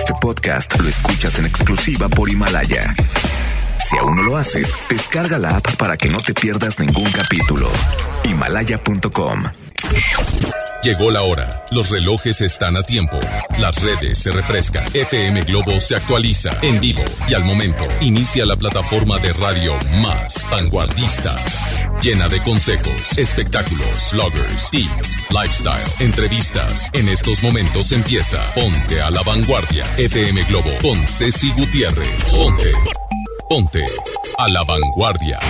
Este podcast lo escuchas en exclusiva por Himalaya. Si aún no lo haces, descarga la app para que no te pierdas ningún capítulo. Himalaya.com. Llegó la hora, los relojes están a tiempo, las redes se refrescan, FM Globo se actualiza en vivo y al momento. Inicia la plataforma de radio más vanguardista, llena de consejos, espectáculos, bloggers, tips, lifestyle, entrevistas. En estos momentos empieza Ponte a la Vanguardia, FM Globo con Ceci Gutiérrez. Ponte a la Vanguardia.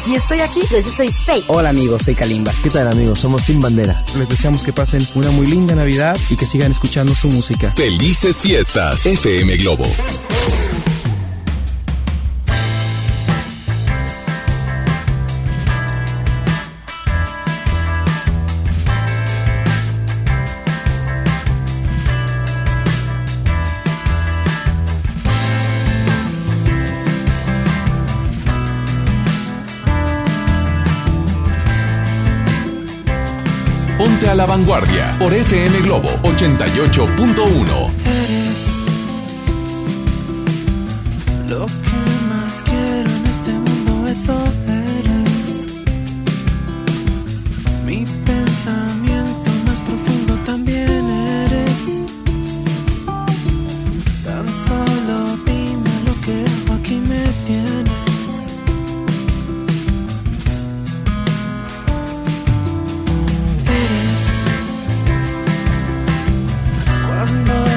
Yo, y estoy aquí. Yo soy Faye. Hola amigos, soy Kalimba. ¿Qué tal amigos? Somos Sin Bandera. Les deseamos que pasen una muy linda Navidad y que sigan escuchando su música. Felices fiestas, FM Globo. A la vanguardia por FM Globo 88.1. Eres lo que más quiero en este mundo, eso eres. Mi pensamiento más profundo también eres. Tan solo dime lo que hago, aquí me tienes.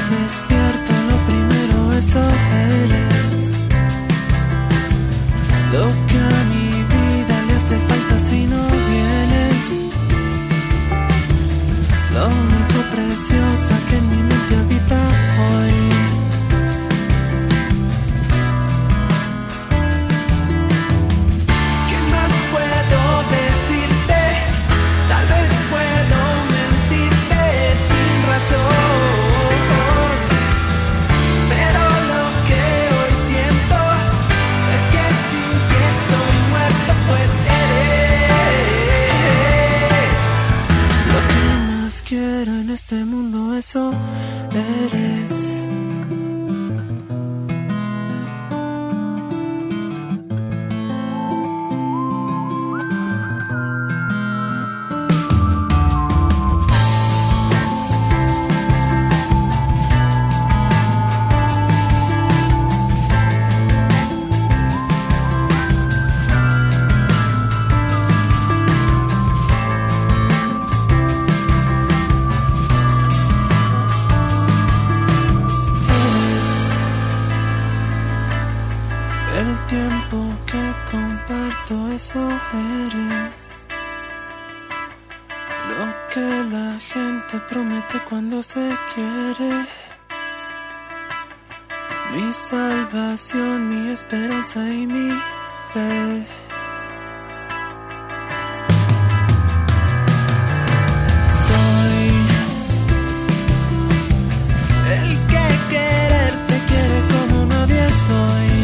Despierto, lo primero eso eres. Lo que a mi vida le hace falta si no vienes. Lo único precioso que en mi mente habita hoy. Este mundo, eso eres. Cuando se quiere, mi salvación, mi esperanza y mi fe. Soy el que quererte quiere como nadie soy.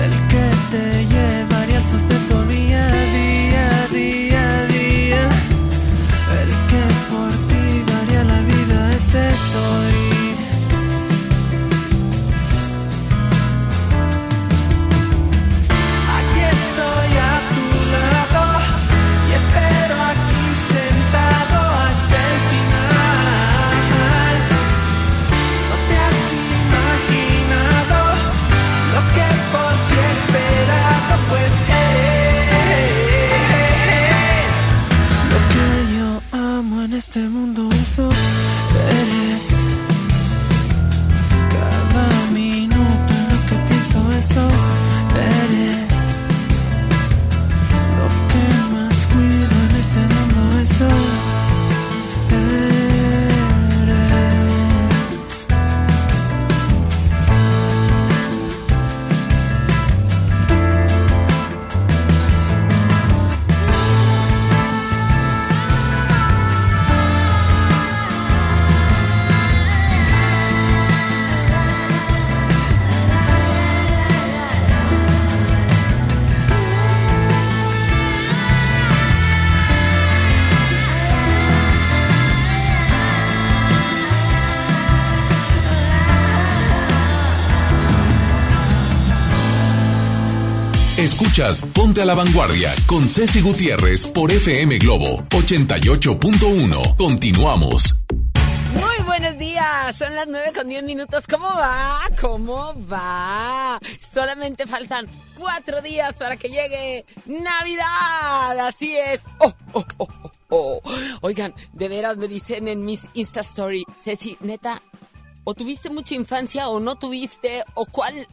El que te llevaría al sustento día a día, día a día. El que por ti daría la vida, ese soy. Aquí estoy a tu lado y espero aquí sentado hasta el final. No te has imaginado lo que por ti he esperado, pues eres lo que yo amo en este mundo, eso eres. Cada minuto en lo que pienso, eso eres. Lo que más cuido en este mundo, eso eres. Escuchas Ponte a la Vanguardia con Ceci Gutiérrez por FM Globo 88.1. Continuamos. Muy buenos días, son las 9:10. ¿Cómo va? ¿Cómo va? Solamente faltan 4 días para que llegue Navidad. Así es. ¡Oh, oh, oh, oh, oh! Oigan, de veras me dicen en mis Insta Story, Ceci, neta, o tuviste mucha infancia o no tuviste, o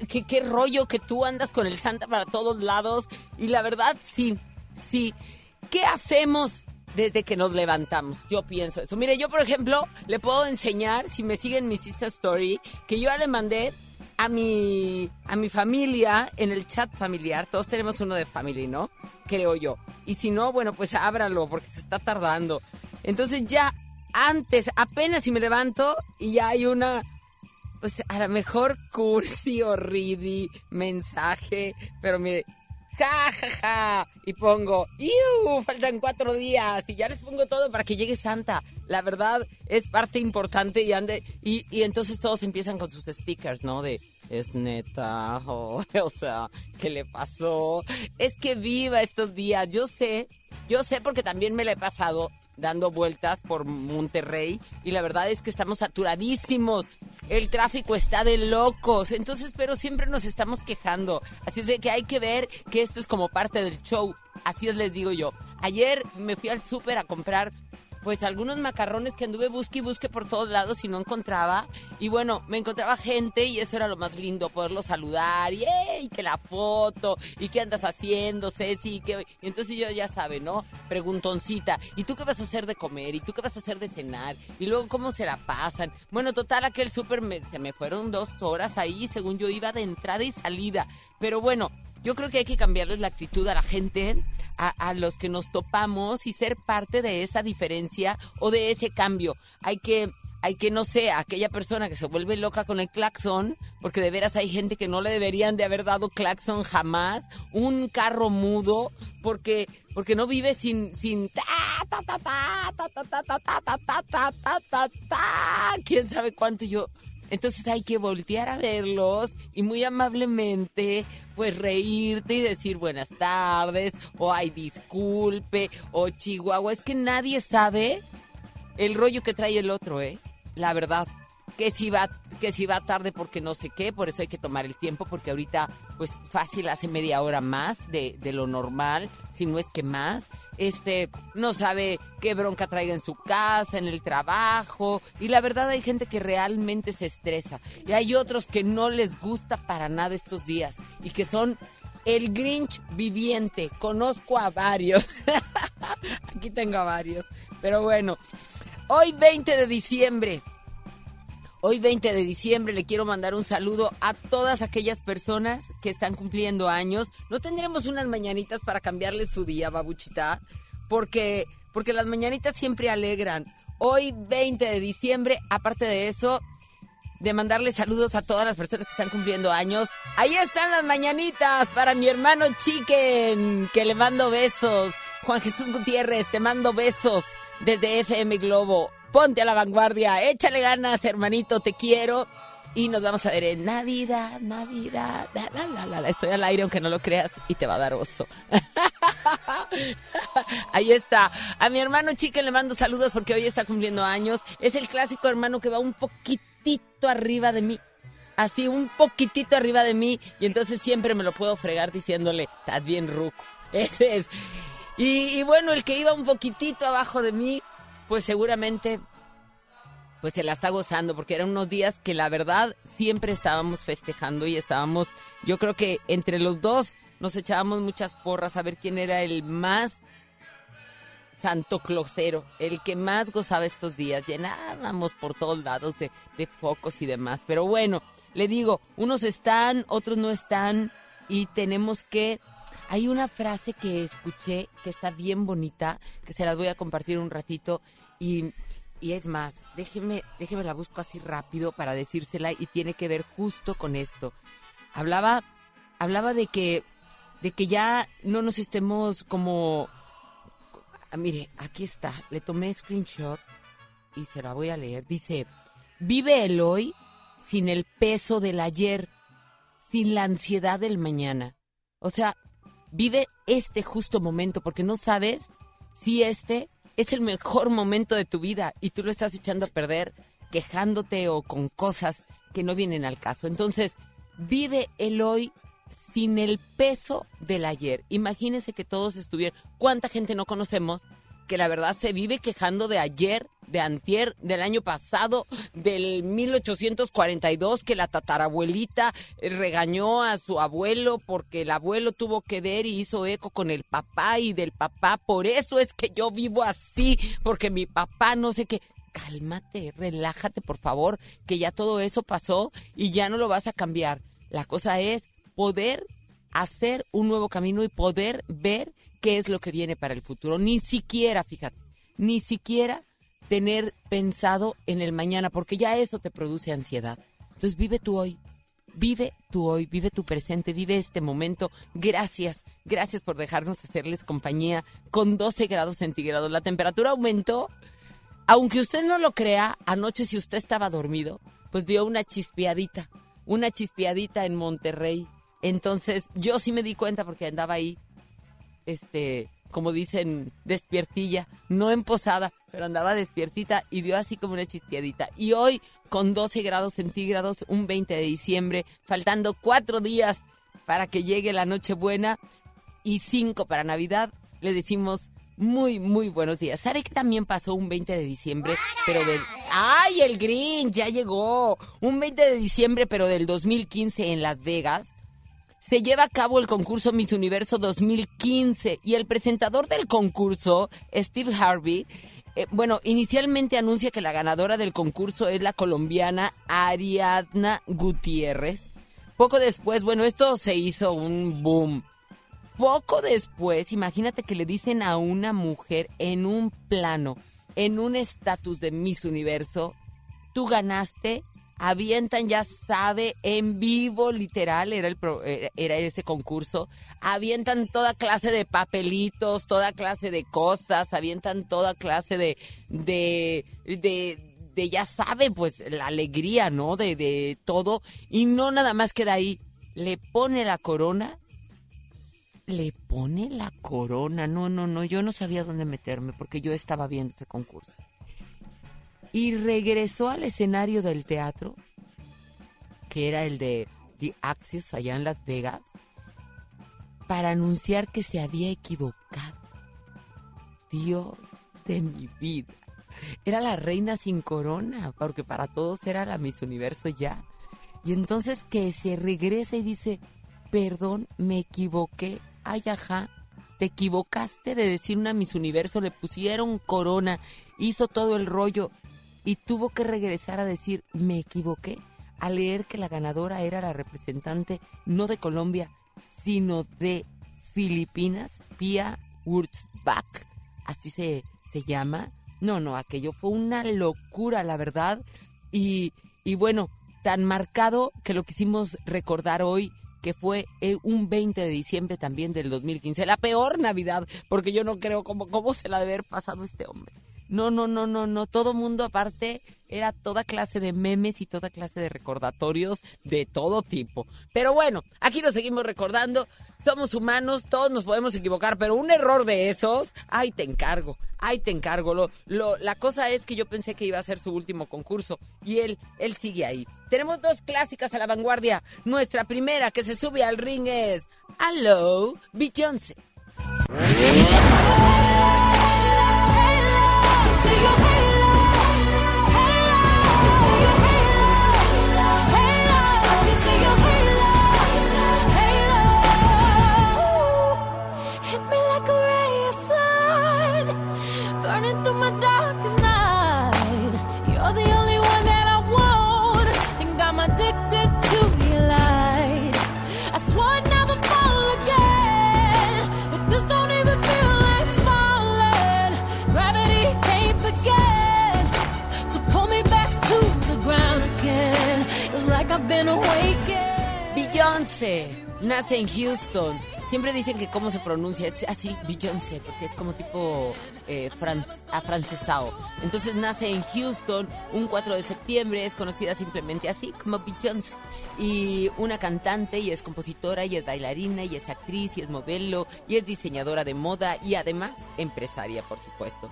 qué rollo que tú andas con el Santa para todos lados. Y la verdad, sí. ¿Qué hacemos desde que nos levantamos? Yo pienso eso. Mire, yo, por ejemplo, le puedo enseñar, si me siguen mis Insta Story, que yo ya le mandé a mi familia, en el chat familiar. Todos tenemos uno de family, ¿no? Creo yo. Y si no, bueno, pues ábralo, porque se está tardando. Entonces ya antes, apenas si me levanto, y ya hay una, pues a lo mejor cursi o ridi, mensaje, pero mire, ja, ja, ja, y pongo, ¡iu! Faltan 4 días, y ya les pongo todo para que llegue Santa. La verdad, es parte importante, y entonces todos empiezan con sus stickers, ¿no? De, es neta, o sea, ¿qué le pasó? Es que viva estos días. Yo sé porque también me la he pasado dando vueltas por Monterrey, y la verdad es que estamos saturadísimos. El tráfico está de locos, entonces, pero siempre nos estamos quejando. Así es de que hay que ver que esto es como parte del show. Así es, les digo yo. Ayer me fui al súper a comprar, pues, algunos macarrones que anduve busque y busque por todos lados y no encontraba. Y bueno, me encontraba gente y eso era lo más lindo, poderlos saludar. Y ¡ey! Que la foto, y qué andas haciendo, Ceci, que... Y entonces yo, ya sabe, ¿no? Preguntoncita, ¿y tú qué vas a hacer de comer? ¿Y tú qué vas a hacer de cenar? Y luego, ¿cómo se la pasan? Bueno, total, aquel súper se me fueron 2 horas ahí, según yo iba de entrada y salida. Pero bueno, yo creo que hay que cambiarles la actitud a la gente, a los que nos topamos, y ser parte de esa diferencia o de ese cambio. Hay que, no sé, aquella persona que se vuelve loca con el claxon, porque de veras hay gente que no le deberían de haber dado claxon jamás, un carro mudo, porque no vive sin ta ta ta ta ta ta ta ta ta ta ta ta ta ta, quién sabe cuánto yo. Entonces hay que voltear a verlos y muy amablemente, pues, reírte y decir buenas tardes, o ay, disculpe, o chihuahua. Es que nadie sabe el rollo que trae el otro, la verdad. Que si va tarde porque no sé qué, por eso hay que tomar el tiempo, porque ahorita, pues, fácil hace media hora más de lo normal, si no es que más. No sabe qué bronca traiga en su casa, en el trabajo, y la verdad hay gente que realmente se estresa, y hay otros que no les gusta para nada estos días, y que son el Grinch viviente. Conozco a varios, aquí tengo a varios, pero bueno, Hoy 20 de diciembre le quiero mandar un saludo a todas aquellas personas que están cumpliendo años. No tendremos unas mañanitas para cambiarles su día, babuchita, porque las mañanitas siempre alegran. Hoy 20 de diciembre, aparte de eso, de mandarles saludos a todas las personas que están cumpliendo años, ahí están las mañanitas para mi hermano Chicken, que le mando besos. Juan Jesús Gutiérrez, te mando besos desde FM Globo. Ponte a la vanguardia, échale ganas, hermanito, te quiero. Y nos vamos a ver en Navidad. La, la, la, la. Estoy al aire, aunque no lo creas, y te va a dar oso. Ahí está. A mi hermano Chique le mando saludos porque hoy está cumpliendo años. Es el clásico hermano que va un poquitito arriba de mí. Así, un poquitito arriba de mí. Y entonces siempre me lo puedo fregar diciéndole, estás bien ruco. Ese es. Y bueno, el que iba un poquitito abajo de mí, pues seguramente, pues, se la está gozando, porque eran unos días que la verdad siempre estábamos festejando y estábamos, yo creo que entre los dos nos echábamos muchas porras a ver quién era el más santoclosero, el que más gozaba estos días. Llenábamos por todos lados de focos y demás, pero bueno, le digo, unos están, otros no están, y tenemos que... Hay una frase que escuché que está bien bonita, que se las voy a compartir un ratito, y es más, déjeme la busco así rápido para decírsela, y tiene que ver justo con esto. Hablaba de que ya no nos estemos como... Mire, aquí está, le tomé screenshot y se la voy a leer. Dice, vive el hoy sin el peso del ayer, sin la ansiedad del mañana. O sea... Vive este justo momento, porque no sabes si este es el mejor momento de tu vida y tú lo estás echando a perder, quejándote o con cosas que no vienen al caso. Entonces, vive el hoy sin el peso del ayer. Imagínense que todos estuvieran... ¿Cuánta gente no conocemos que la verdad se vive quejando de ayer, de antier, del año pasado, del 1842, que la tatarabuelita regañó a su abuelo porque el abuelo tuvo que ver y hizo eco con el papá y del papá. Por eso es que yo vivo así, porque mi papá no sé qué. Cálmate, relájate, por favor, que ya todo eso pasó y ya no lo vas a cambiar. La cosa es poder hacer un nuevo camino y poder ver qué es lo que viene para el futuro. Ni siquiera, fíjate, ni siquiera tener pensado en el mañana, porque ya eso te produce ansiedad. Entonces vive tu hoy, vive tu presente, vive este momento. Gracias por dejarnos hacerles compañía con 12 grados centígrados. La temperatura aumentó, aunque usted no lo crea, anoche si usted estaba dormido, pues dio una chispeadita en Monterrey. Entonces yo sí me di cuenta porque andaba ahí, como dicen, despiertilla, no en posada, pero andaba despiertita y dio así como una chispeadita. Y hoy, con 12 grados centígrados, un 20 de diciembre, faltando 4 días para que llegue la Nochebuena y 5 para Navidad, le decimos muy, muy buenos días. ¿Sabe que también pasó un 20 de diciembre, pero del... ¡Ay, el Grinch ya llegó! Un 20 de diciembre, pero del 2015 en Las Vegas. Se lleva a cabo el concurso Miss Universo 2015 y el presentador del concurso, Steve Harvey, inicialmente anuncia que la ganadora del concurso es la colombiana Ariadna Gutiérrez. Poco después, esto se hizo un boom. Poco después, imagínate que le dicen a una mujer en un plano, en un estatus de Miss Universo, tú ganaste. Avientan, ya sabe, en vivo, literal, era ese concurso. Avientan toda clase de papelitos, toda clase de cosas, avientan toda clase de ya sabe, pues, la alegría, ¿no? De todo. Y no nada más queda ahí. Le pone la corona. No, yo no sabía dónde meterme porque yo estaba viendo ese concurso. Y regresó al escenario del teatro, que era el de The Axis allá en Las Vegas, para anunciar que se había equivocado. Dios de mi vida. Era la reina sin corona, porque para todos era la Miss Universo ya. Y entonces que se regresa y dice, perdón, me equivoqué. Ay, ajá. Te equivocaste de decir una Miss Universo, le pusieron corona, hizo todo el rollo. Y tuvo que regresar a decir, me equivoqué, a leer que la ganadora era la representante, no de Colombia, sino de Filipinas, Pia Wurtzbach, así se llama. No, aquello fue una locura, la verdad. Y tan marcado que lo quisimos recordar hoy, que fue un 20 de diciembre también del 2015. La peor Navidad, porque yo no creo cómo se la debe haber pasado este hombre. No, todo mundo aparte, era toda clase de memes y toda clase de recordatorios de todo tipo. Pero aquí nos seguimos recordando, somos humanos, todos nos podemos equivocar, pero un error de esos, ahí te encargo. La cosa es que yo pensé que iba a ser su último concurso y él sigue ahí. Tenemos 2 clásicas a la vanguardia. Nuestra primera que se sube al ring es Hello, Beyoncé. Beyoncé nace en Houston. Siempre dicen que cómo se pronuncia es así, Beyoncé, porque es como tipo afrancesado. Entonces nace en Houston un 4 de septiembre, es conocida simplemente así como Beyoncé. Y una cantante, y es compositora, y es bailarina, y es actriz, y es modelo, y es diseñadora de moda, y además empresaria, por supuesto.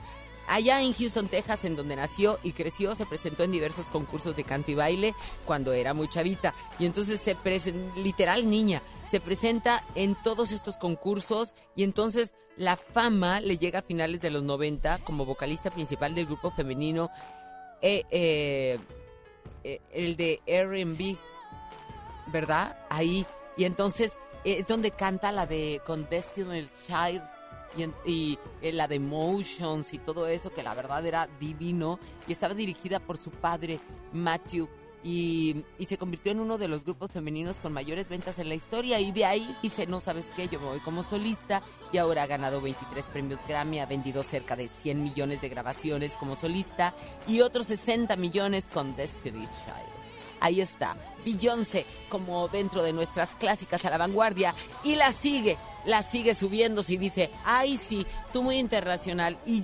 Allá en Houston, Texas, en donde nació y creció, se presentó en diversos concursos de canto y baile cuando era muy chavita. Y entonces se presenta, literal niña, se presenta en todos estos concursos y entonces la fama le llega a finales de los 90 como vocalista principal del grupo femenino, el de R&B, ¿verdad? Ahí. Y entonces es donde canta la de Destiny's Child. Y la de Emotions y todo eso, que la verdad era divino, y estaba dirigida por su padre, Matthew, y se convirtió en uno de los grupos femeninos con mayores ventas en la historia, y de ahí dice, no, ¿sabes qué? Yo me voy como solista, y ahora ha ganado 23 premios Grammy, ha vendido cerca de 100 millones de grabaciones como solista, y otros 60 millones con Destiny's Child. Ahí está, Beyoncé, como dentro de nuestras clásicas a la vanguardia, y la sigue subiéndose y dice, ay sí, tú muy internacional, y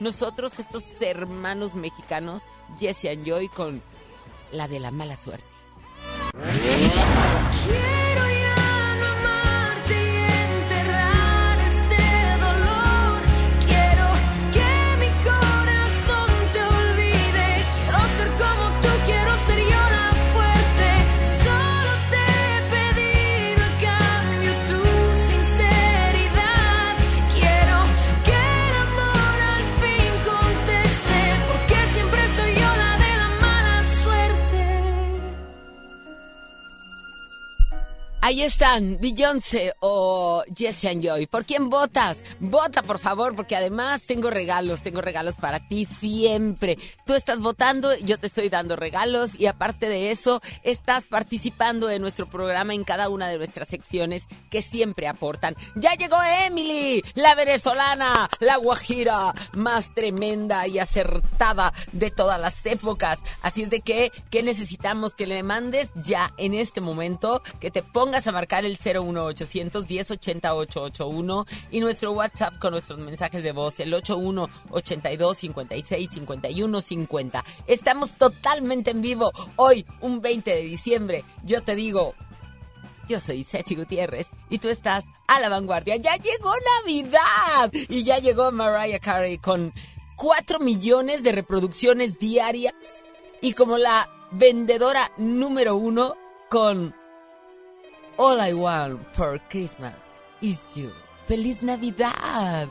nosotros estos hermanos mexicanos, Jesse and Joy, con la de la mala suerte. Quiero ya no amarte y enterrar este dolor, quiero que mi corazón te olvide, quiero ser como tú, quiero ser yo. Ahí están, Beyoncé o Jesse and Joy. ¿Por quién votas? Vota, por favor, porque además tengo regalos para ti siempre. Tú estás votando, yo te estoy dando regalos y aparte de eso, estás participando en nuestro programa en cada una de nuestras secciones que siempre aportan. ¡Ya llegó Emily, la venezolana, la guajira más tremenda y acertada de todas las épocas! Así es de que, ¿qué necesitamos? Que le mandes ya en este momento, que te pongas a marcar el 01800 1080 881, y nuestro WhatsApp con nuestros mensajes de voz, el 81 82 56 51 50. Estamos totalmente en vivo hoy, un 20 de diciembre. Yo te digo, yo soy Ceci Gutiérrez y tú estás a la vanguardia. Ya llegó Navidad y ya llegó Mariah Carey con 4 millones de reproducciones diarias y como la vendedora número 1 con All I Want for Christmas is You. ¡Feliz Navidad!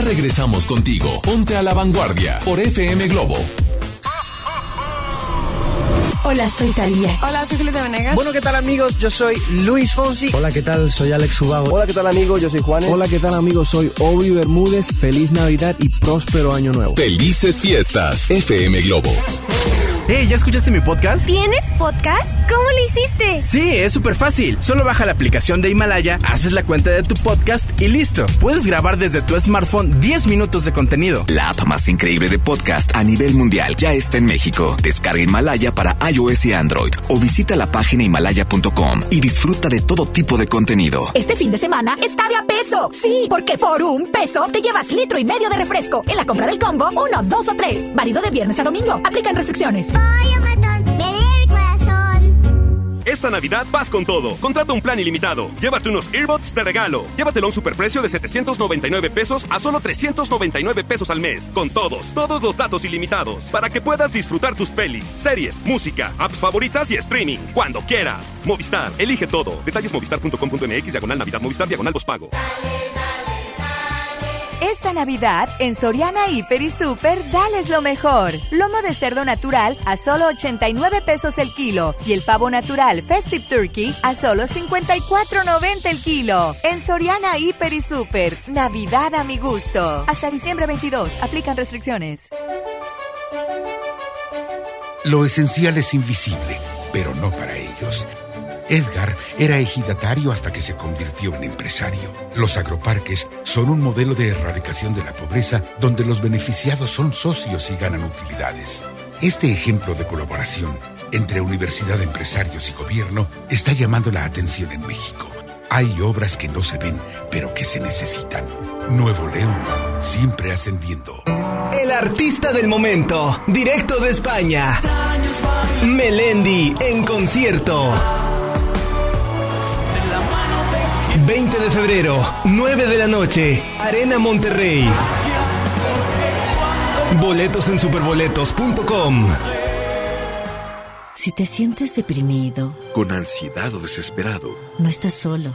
Ya regresamos contigo. Ponte a la vanguardia por FM Globo. Hola, soy Talía. Hola, soy Julieta Venegas. Bueno, ¿qué tal, amigos? Yo soy Luis Fonsi. Hola, ¿qué tal? Soy Alex Ubago. Hola, ¿qué tal, amigos? Yo soy Juanes. Hola, ¿qué tal, amigos? Soy Ovi Bermúdez. Feliz Navidad y próspero Año Nuevo. Felices fiestas, FM Globo. Hey, ¿ya escuchaste mi podcast? ¿Tienes podcast? ¿Cómo lo hiciste? Sí, es súper fácil. Solo baja la aplicación de Himalaya, haces la cuenta de tu podcast y listo. Puedes grabar desde tu smartphone 10 minutos de contenido. La app más increíble de podcast a nivel mundial ya está en México. Descarga Himalaya para iOS y Android o visita la página himalaya.com y disfruta de todo tipo de contenido. Este fin de semana está de a peso. Sí, porque por $1 te llevas 1.5 litros de refresco en la compra del combo 1, 2 o 3. Válido de viernes a domingo. Aplican restricciones. Soy un ratón, me lee el corazón. Esta Navidad vas con todo. Contrata un plan ilimitado. Llévate unos earbuds de regalo. Llévatelo a un superprecio de $799 a solo $399 al mes. Con todos los datos ilimitados. Para que puedas disfrutar tus pelis, series, música, apps favoritas y streaming. Cuando quieras. Movistar, elige todo. Detalles movistar.com.mx/Navidad. Movistar /postpago. Esta Navidad, en Soriana, Hiper y Super, dales lo mejor. Lomo de cerdo natural a solo $89 el kilo y el pavo natural Festive Turkey a solo $54.90 el kilo. En Soriana, Hiper y Super, Navidad a mi gusto. Hasta diciembre 22, aplican restricciones. Lo esencial es invisible, pero no para ellos. Edgar era ejidatario hasta que se convirtió en empresario. Los agroparques son un modelo de erradicación de la pobreza donde los beneficiados son socios y ganan utilidades. Este ejemplo de colaboración entre universidad, empresarios y gobierno está llamando la atención en México. Hay obras que no se ven, pero que se necesitan. Nuevo León, siempre ascendiendo. El artista del momento, directo de España. Melendi en concierto. 20 de febrero, 9 de la noche, Arena Monterrey. Boletos en superboletos.com. Si te sientes deprimido, con ansiedad o desesperado, no estás solo.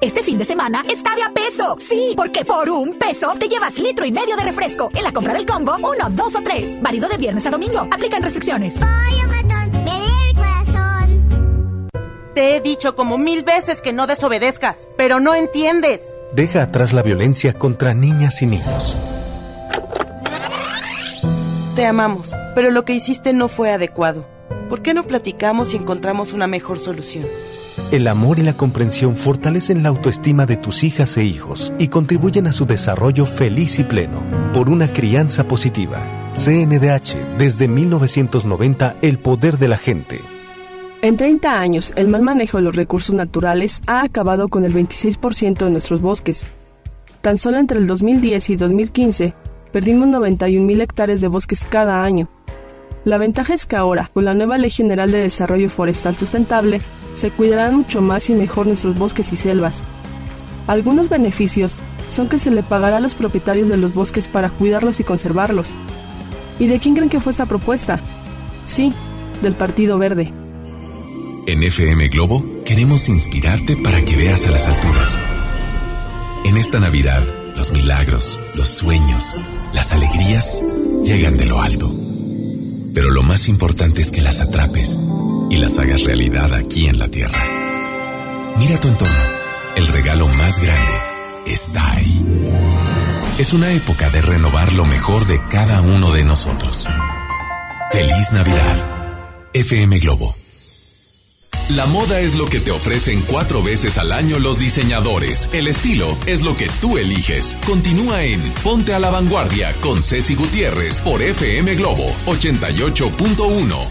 Este fin de semana está de a peso. Sí, porque por $1 te llevas 1.5 litros de refresco en la compra del combo 1, 2 o 3. Válido de viernes a domingo. Aplican restricciones. Soy un ratón, me lee el corazón. Te he dicho como 1000 veces que no desobedezcas, pero no entiendes. Deja atrás la violencia contra niñas y niños. Te amamos, pero lo que hiciste no fue adecuado. ¿Por qué no platicamos y encontramos una mejor solución? El amor y la comprensión fortalecen la autoestima de tus hijas e hijos y contribuyen a su desarrollo feliz y pleno por una crianza positiva. CNDH, desde 1990, el poder de la gente. En 30 años, el mal manejo de los recursos naturales ha acabado con el 26% de nuestros bosques. Tan solo entre el 2010 y 2015, perdimos 91.000 hectáreas de bosques cada año. La ventaja es que ahora, con la nueva Ley General de Desarrollo Forestal Sustentable, se cuidarán mucho más y mejor nuestros bosques y selvas. Algunos beneficios son que se le pagará a los propietarios de los bosques para cuidarlos y conservarlos. ¿Y de quién creen que fue esta propuesta? Sí, del Partido Verde. En FM Globo queremos inspirarte para que veas a las alturas. En esta Navidad, los milagros, los sueños, las alegrías llegan de lo alto. Pero lo más importante es que las atrapes y las hagas realidad aquí en la Tierra. Mira tu entorno. El regalo más grande está ahí. Es una época de renovar lo mejor de cada uno de nosotros. ¡Feliz Navidad! FM Globo. La moda es lo que te ofrecen 4 veces al año los diseñadores. El estilo es lo que tú eliges. Continúa en Ponte a la Vanguardia con Ceci Gutiérrez por FM Globo 88.1.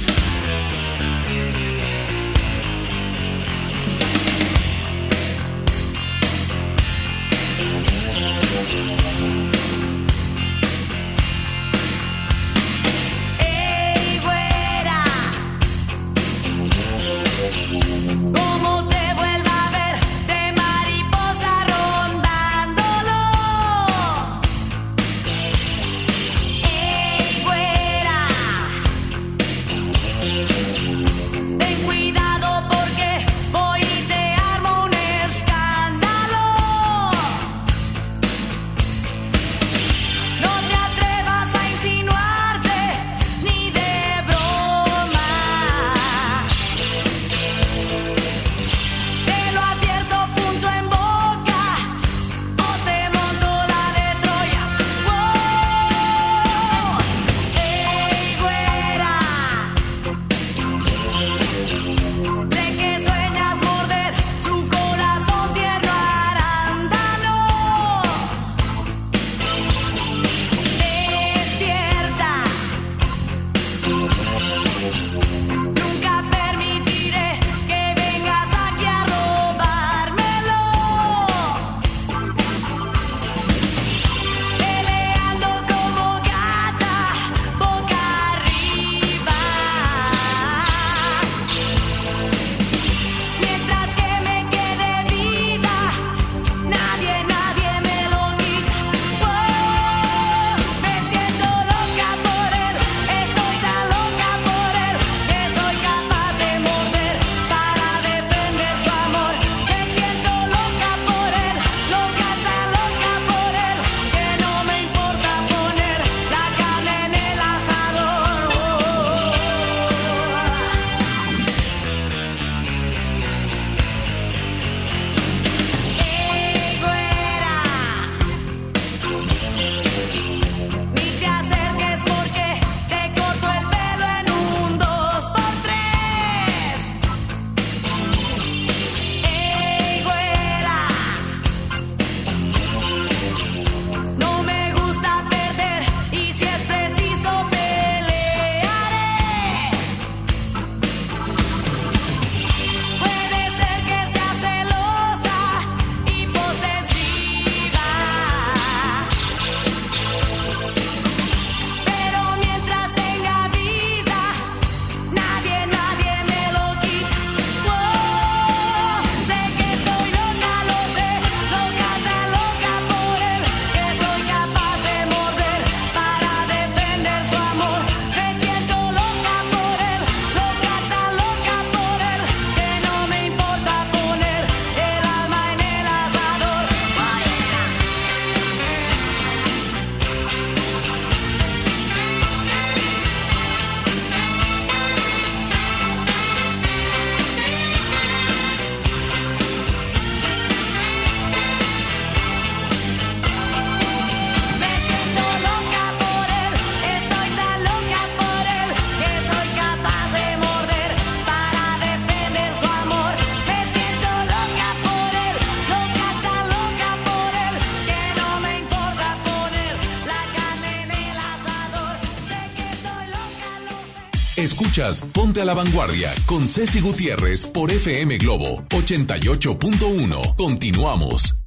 Escuchas Ponte a la Vanguardia con Ceci Gutiérrez por FM Globo 88.1. Continuamos.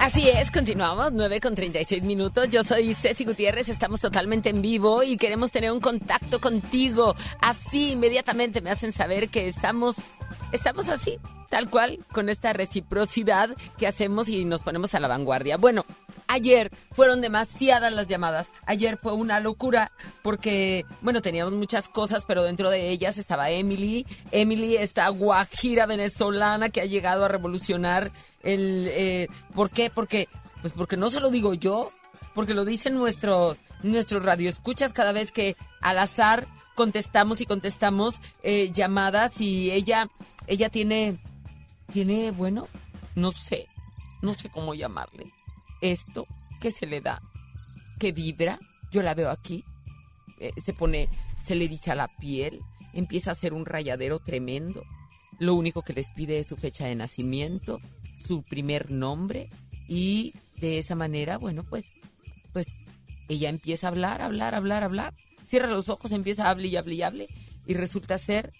Así es, continuamos, 9:36. Yo soy Ceci Gutiérrez, estamos totalmente en vivo y queremos tener un contacto contigo. Así inmediatamente me hacen saber que estamos así, tal cual, con esta reciprocidad que hacemos y nos ponemos a la vanguardia. Bueno, Ayer fueron demasiadas las llamadas. Ayer fue una locura porque, bueno, teníamos muchas cosas, pero dentro de ellas estaba Emily. Emily, esta guajira venezolana que ha llegado a revolucionar el... ¿Por qué? Porque no se lo digo yo, porque lo dicen nuestros radioescuchas cada vez que al azar contestamos llamadas, y ella tiene, bueno, no sé cómo llamarle. Esto que se le da, que vibra, yo la veo aquí, se le eriza la piel, empieza a hacer un rayadero tremendo. Lo único que les pide es su fecha de nacimiento, su primer nombre, y de esa manera, bueno, pues ella empieza a hablar, cierra los ojos, empieza a hablar, y resulta ser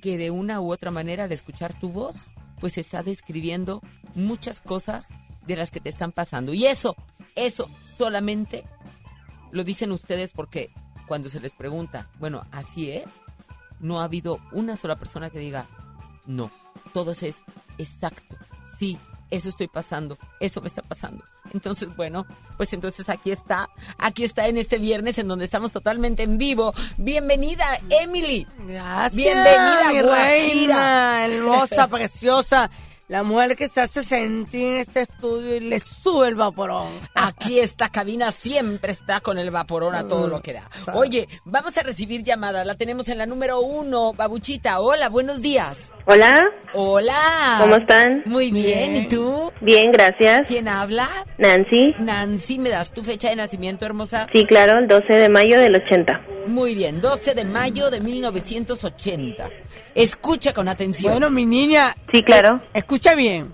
que de una u otra manera, al escuchar tu voz, pues está describiendo muchas cosas de las que te están pasando. Y eso solamente lo dicen ustedes, porque cuando se les pregunta, bueno, así es, no ha habido una sola persona que diga, no, todos es exacto, sí, eso estoy pasando, eso me está pasando. Entonces, bueno, pues entonces aquí está en este viernes en donde estamos totalmente en vivo. Bienvenida, Emily. Gracias. Bienvenida, mi reina, hermosa, preciosa. La mujer que se hace sentir en este estudio y le sube el vaporón. Aquí esta cabina siempre está con el vaporón a todo lo que da. Oye, vamos a recibir llamada. La tenemos en la número 1, Babuchita. Hola, buenos días. Hola. Hola. ¿Cómo están? Muy bien. ¿Y tú? Bien, gracias. ¿Quién habla? Nancy. Nancy, ¿me das tu fecha de nacimiento, hermosa? Sí, claro, el 12 de mayo del 80. Muy bien, 12 de mayo de 1980. Escucha con atención. Bueno, mi niña. Sí, claro. Escucha bien.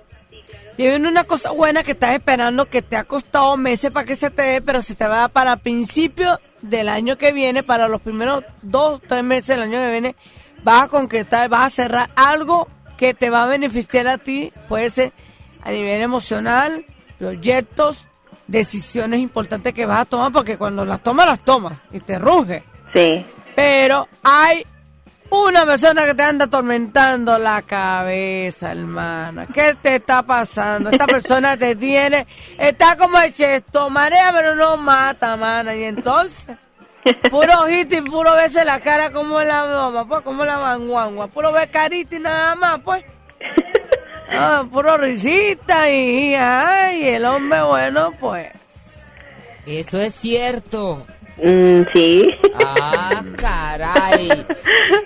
Tiene una cosa buena que estás esperando, que te ha costado meses para que se te dé, pero se te va para principios del año que viene, para los primeros 2 o 3 meses del año que viene, vas a concretar, vas a cerrar algo que te va a beneficiar a ti, puede ser a nivel emocional, proyectos, decisiones importantes que vas a tomar, porque cuando las tomas y te ruge. Sí. Pero hay una persona que te anda atormentando la cabeza, hermana. ¿Qué te está pasando? Esta persona te tiene, está como el chesto, marea pero no mata, hermana. Y entonces, puro ojito y puro verse la cara como la mamá, pues, como la manguangua. Puro ver carita y nada más, pues. Ah, puro risita y el hombre, bueno, pues. Eso es cierto. Sí. Ah, caray.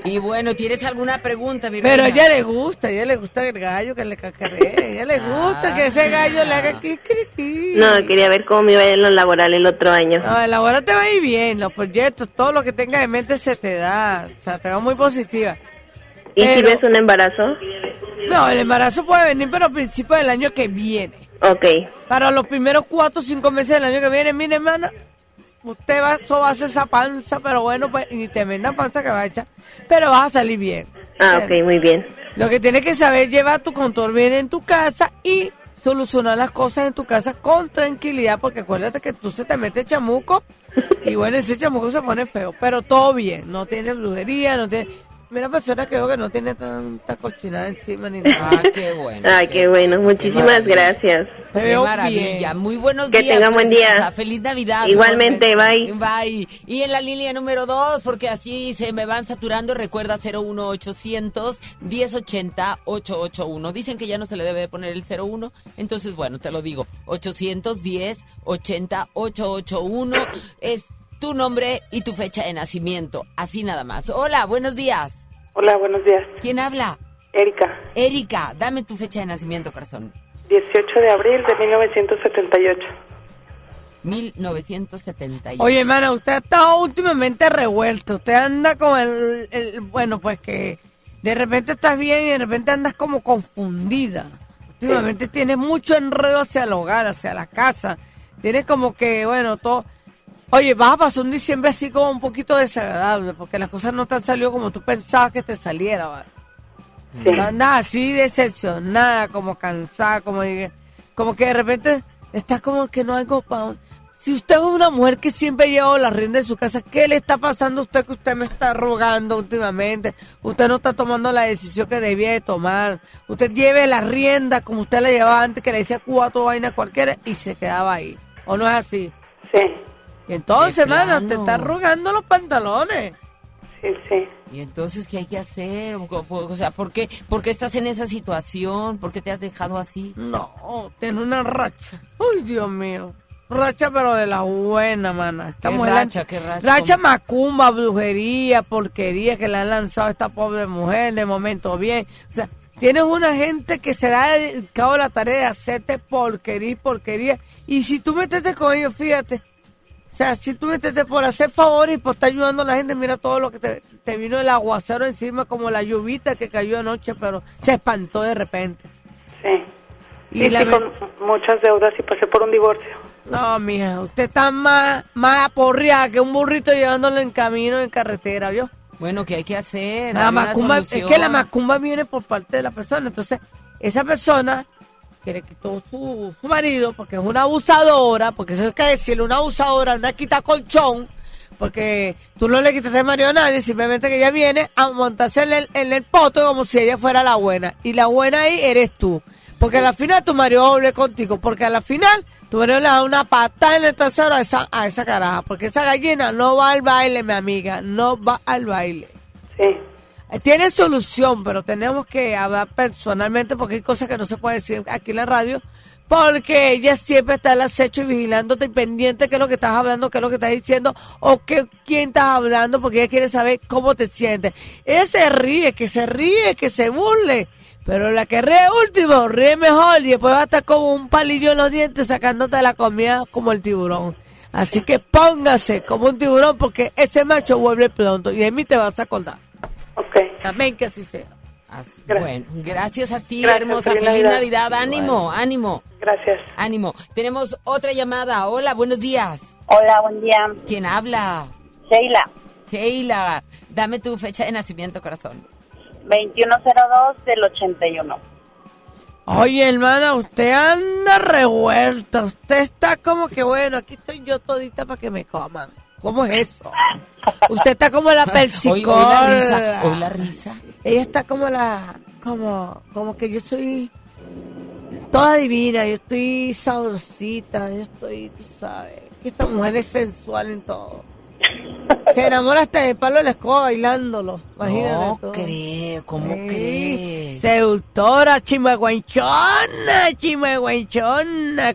Y bueno, ¿tienes alguna pregunta, mi reina? Pero a ella le gusta el gallo que le cacaree, a ella le gusta que ese gallo le haga kikiriki. No, quería ver cómo me iba a ir en lo laboral el otro año. No, el laboral te va a ir bien, los proyectos, todo lo que tengas en mente se te da, o sea, te va muy positiva. ¿Y si ves un embarazo? No, el embarazo puede venir, pero a principios del año que viene. Ok. Para los primeros 4 o 5 meses del año que viene, mire, hermana, usted va a hacer esa panza, pero bueno, pues, y tremenda panza que va a echar, pero vas a salir bien. Ah, ok, muy bien. Lo que tienes que saber es llevar tu control bien en tu casa y solucionar las cosas en tu casa con tranquilidad, porque acuérdate que tú se te mete chamuco, y bueno, ese chamuco se pone feo, pero todo bien, no tiene brujería, no tiene... Mira, persona que veo que no tiene tanta cochinada encima ni nada. Ah, qué bueno. Ah, qué bueno. Muchísimas gracias. Qué maravilla. Muy buenos días. Que tengan buen día. Feliz Navidad. Igualmente, bye. Bye. Y en la línea número 2, porque así se me van saturando, recuerda 01800 1080 881. Dicen que ya no se le debe poner el 01, entonces bueno, te lo digo. 810 80 881 es tu nombre y tu fecha de nacimiento, así nada más. Hola, buenos días. Hola, buenos días. ¿Quién habla? Erika. Erika, dame tu fecha de nacimiento, corazón. 18 de abril de 1978. 1978. Oye, hermana, usted ha estado últimamente revuelto. Usted anda con el... Bueno, pues que de repente estás bien y de repente andas como confundida. Últimamente sí. Tienes mucho enredo hacia el hogar, hacia la casa. Tienes como que, bueno, todo... Oye, vas a pasar un diciembre así como un poquito desagradable, porque las cosas no te han salido como tú pensabas que te saliera, ¿vale? Sí. Andas así decepcionada, como cansada, como que de repente estás como que no hay copa. Si usted es una mujer que siempre ha llevado la rienda de su casa, ¿qué le está pasando a usted que usted me está rogando últimamente? Usted no está tomando la decisión que debía de tomar. Usted lleve la rienda como usted la llevaba antes, que le decía 4 vainas cualquiera y se quedaba ahí. ¿O no es así? Sí. Y entonces, mano, te están arrugando los pantalones. Sí, sí. ¿Y entonces qué hay que hacer? O sea, ¿por qué estás en esa situación? ¿Por qué te has dejado así? No, tengo una racha. Uy, Dios mío. Racha, pero de la buena, mana. ¿Qué racha? Racha macumba, brujería, porquería que le han lanzado a esta pobre mujer. De momento, bien. O sea, tienes una gente que se le ha dedicado la tarea de hacerte porquería. Y si tú metiste con ellos, fíjate. O sea, si tú metiste por hacer favores y por estar ayudando a la gente, mira todo lo que te vino el aguacero encima, como la lluvita que cayó anoche, pero se espantó de repente. Sí. Y la... con muchas deudas y pasé por un divorcio. No, mija, usted está más aporreada que un burrito llevándolo en camino, en carretera, ¿vio? Bueno, ¿qué hay que hacer? La macumba, es que la macumba viene por parte de la persona. Entonces, esa persona que le quitó su marido, porque es una abusadora, porque eso es que decirle, una abusadora, una quita colchón, porque tú no le quitaste el marido a nadie, simplemente que ella viene a montarse en el poto como si ella fuera la buena. Y la buena ahí eres tú. Porque a la final tu marido doble contigo. Porque a la final tu marido le da una patada en el trasero a esa caraja. Porque esa gallina no va al baile, mi amiga. No va al baile. Sí. Tiene solución, pero tenemos que hablar personalmente porque hay cosas que no se puede decir aquí en la radio. Porque ella siempre está al acecho y vigilándote y pendiente qué es lo que estás hablando, qué es lo que estás diciendo o quién estás hablando. Porque ella quiere saber cómo te sientes. Ella se ríe, que se burle. Pero la que ríe último, ríe mejor y después va a estar como un palillo en los dientes sacándote la comida como el tiburón. Así que póngase como un tiburón porque ese macho vuelve pronto y en mí te vas a acordar. Okay. Amén, que así sea. Así, gracias. Bueno, gracias a ti, gracias, hermosa. Feliz Navidad. Ánimo. Gracias. Ánimo. Tenemos otra llamada. Hola, buenos días. Hola, buen día. ¿Quién habla? Sheila. Dame tu fecha de nacimiento, corazón. 2102 del 81. Oye, hermana, usted anda revuelta. Usted está como que, bueno, aquí estoy yo todita para que me coman. ¿Cómo es eso? Usted está como la persicola. Hoy la risa. Ella está como como que yo soy toda divina, yo estoy sabrosita, yo estoy, tú sabes, esta mujer es sensual en todo. Se enamora hasta de palo de la escoba bailándolo. Imagínate. No todo. Creo, ¿cómo crees? Seductora, chimagüenchona.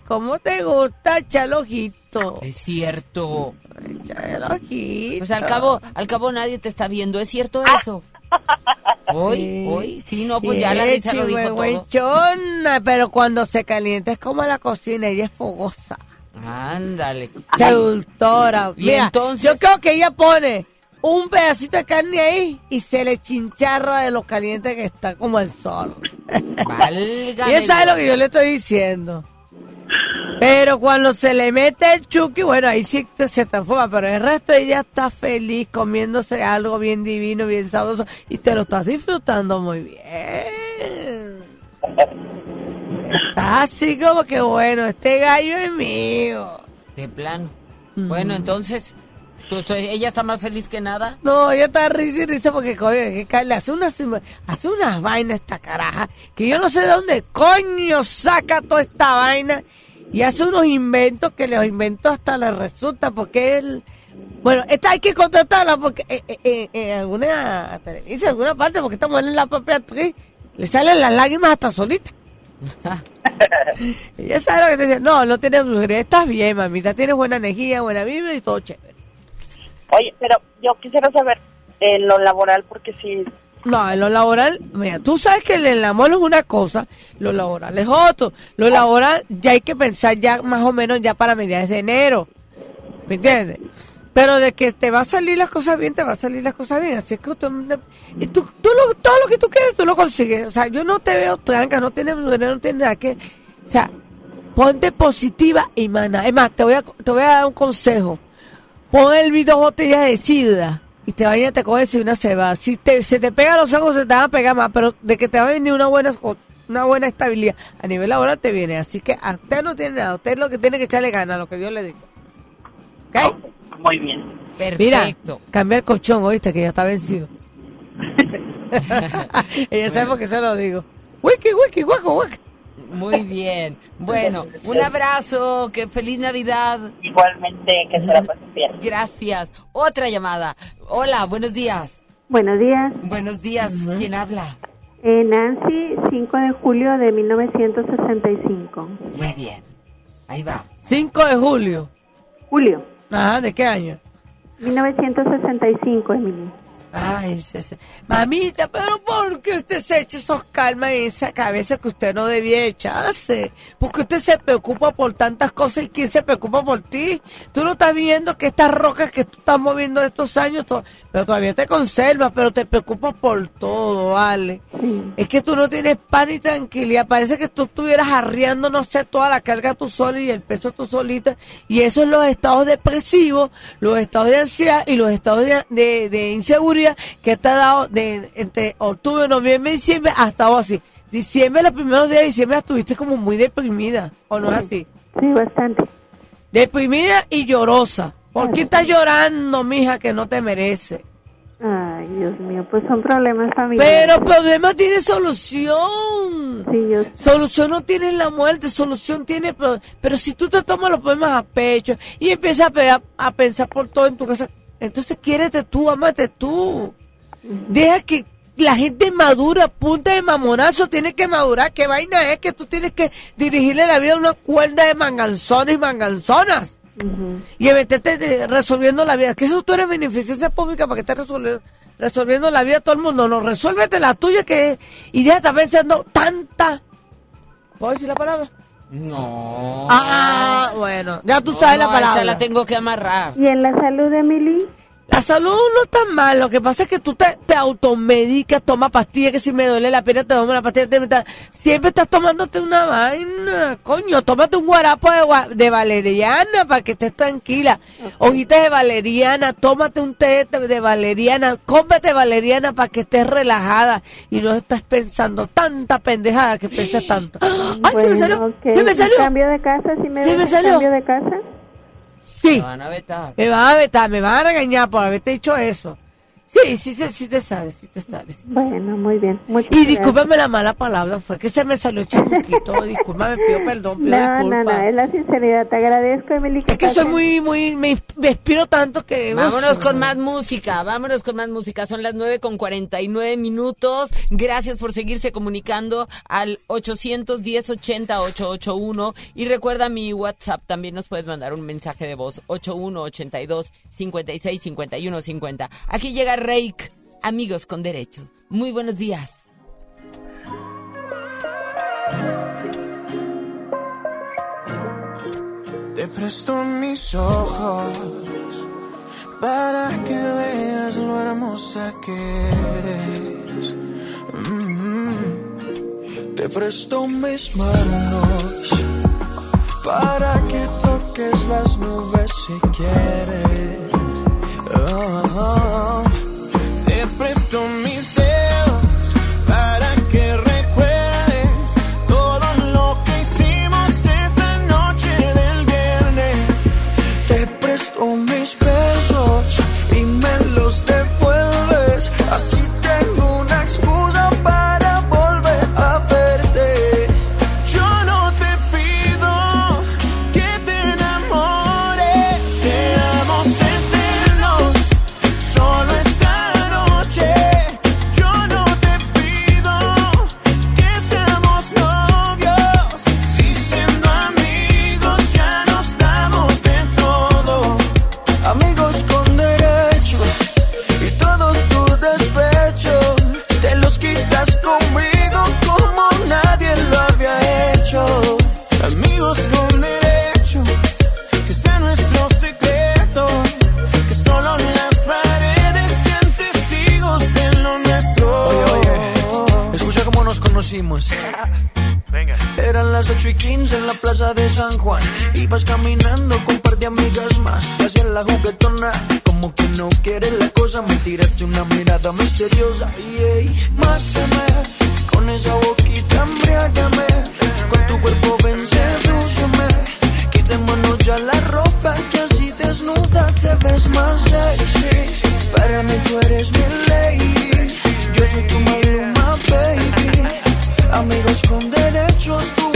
¿Cómo te gusta echar el ojito? Es cierto. Echar el ojito. Pues al cabo nadie te está viendo, ¿es cierto eso? Hoy, sí, no, pues ya la risa lo dijo todo. Pero cuando se calienta es como la cocina, ella es fogosa. Ándale. Seductora. Mira, entonces... yo creo que ella pone un pedacito de carne ahí y se le chincharra de lo caliente que está como el sol. Válgame. Y ella sabe lo que yo le estoy diciendo. Pero cuando se le mete el chuki, bueno, ahí sí se transforma, pero el resto ella está feliz comiéndose algo bien divino, bien sabroso y te lo estás disfrutando muy bien. Está así como que bueno, este gallo es mío. De plano. Bueno, entonces, ¿ella está más feliz que nada? No, ella está risa y risa porque hace unas vainas esta caraja, que yo no sé de dónde coño saca toda esta vaina y hace unos inventos que los inventos hasta les resulta porque él... Bueno, esta hay que contratarla porque en alguna televisión, en alguna parte, porque esta mujer en la propia actriz, le salen las lágrimas hasta solita. Ya sabes lo que te dicen. No tienes brujería, estás bien, mamita, tienes buena energía, buena vibra y todo chévere. Oye, pero yo quisiera saber en lo laboral, porque si... No, en lo laboral, mira, tú sabes que el amor es una cosa, lo laboral es otro. Lo laboral ya hay que pensar ya más o menos ya para mediados de enero, ¿me entiendes? Pero de que te va a salir las cosas bien, así es que tú, todo lo que tú quieres, tú lo consigues. O sea, yo no te veo tranca, no tienes nada que... O sea, ponte positiva y mana. Es más, te voy a dar un consejo. Pon el video botellas de sidra y te bañas, te coges y una se va. Si se te pega los ojos, se te van a pegar más, pero de que te va a venir una buena estabilidad. A nivel laboral te viene, así que a usted no tiene nada. Usted es lo que tiene que echarle ganas, lo que Dios le diga. ¿Ok? Muy bien. Perfecto. Mira, cambia el colchón, oíste, que ya está vencido. Ella sabe por qué se lo digo. Wiki, wiki, guaco, guaco. Muy bien. Bueno, un abrazo, que feliz Navidad. Igualmente, que se la pasen bien. Gracias. Otra llamada. Hola, buenos días. Buenos días. Buenos días. ¿Quién habla? Nancy, 5 de julio de 1965. Muy bien. Ahí va. 5 de julio. Julio. Ajá, ¿de qué año? 1965, Emily. Ay, mamita, pero ¿por qué usted se echa esos calmas en esa cabeza que usted no debía echarse? Porque usted se preocupa por tantas cosas y ¿quién se preocupa por ti? Tú no estás viendo que estas rocas que tú estás moviendo estos años, pero todavía te conservas, pero te preocupas por todo, ¿vale? Sí. Es que tú no tienes paz ni tranquilidad, parece que tú estuvieras arreando, no sé, toda la carga tú sola y el peso tú solita, y eso es los estados depresivos, los estados de ansiedad y los estados de inseguridad que te ha dado de entre octubre, noviembre, diciembre hasta hoy. Así diciembre, los primeros días de diciembre estuviste como muy deprimida, ¿o no es así? Sí, bastante deprimida y llorosa. ¿Por qué estás llorando, mija, que no te merece? Ay, Dios mío, pues son problemas familiares. Pero problemas tiene solución. Sí, yo... Solución no tiene la muerte, solución tiene... Pero si tú te tomas los problemas a pecho y empiezas a pensar por todo en tu casa... Entonces quiérete tú, amate tú. Deja que la gente madura, punta de mamonazo, tiene que madurar. ¿Qué vaina es que tú tienes que dirigirle la vida a una cuerda de manganzones y manganzonas? Y meterte resolviendo la vida. ¿Qué eso tú eres beneficencia pública para que estés resolviendo la vida a todo el mundo? No, resuélvete la tuya que y deja estar pensando tanta... ¿Puedo decir la palabra? No. Ah, bueno, ya tú sabes la palabra. Esa la tengo que amarrar. ¿Y en la salud, Emily? La salud no está mal, lo que pasa es que tú te automedicas, tomas pastillas, que si me duele la pierna te tomo una pastilla, siempre estás tomándote una vaina, coño, tómate un guarapo de valeriana para que estés tranquila, hojitas de valeriana, tómate un té de valeriana, cómete valeriana para que estés relajada y no estás pensando tanta pendejada que piensas tanto. Ay, bueno, se me salió, okay. Se me salió. ¿Cambio de casa? ¿Sí me cambio de casa? Sí. Me van a vetar. Me van a vetar, me van a regañar por haberte dicho eso. Sí te sale, Bueno, muy bien. Muchas gracias. Discúlpame la mala palabra, fue que se me salió chiquito, discúlpame, pido perdón, disculpa. No, es la sinceridad, te agradezco, Emily. Es que soy muy, me inspiro tanto que... Vámonos con más música, son las 9:49. Gracias por seguirse comunicando al 810 80 881, y recuerda mi WhatsApp, también nos puedes mandar un mensaje de voz, 81 82 56 51 50. Aquí llega Reik, Amigos con Derechos. Muy buenos días. Te presto mis ojos para que veas lo hermosa que eres. Te presto mis manos para que toques las nubes si quieres. Oh, te presto mis dedos para que recuerdes todo lo que hicimos esa noche del viernes. Te presto mis besos y me los devuelves. Así tengo una excusa para volver a verte. Yo no te pido que te enamores, seamos conocimos. Venga. Eran las 8:15 en la plaza de San Juan. Ibas caminando con un par de amigas más. Hacia la juguetona, como que no quieres la cosa. Me tiraste una mirada misteriosa. Yeah. Mátame, con esa boquita embriágame. Con tu cuerpo ven, sedúceme. Quitémonos ya la ropa, que así desnuda te ves más sexy. Para mí tú eres mi lady. Yo soy tu Maluma, baby. Amigos con derechos, tú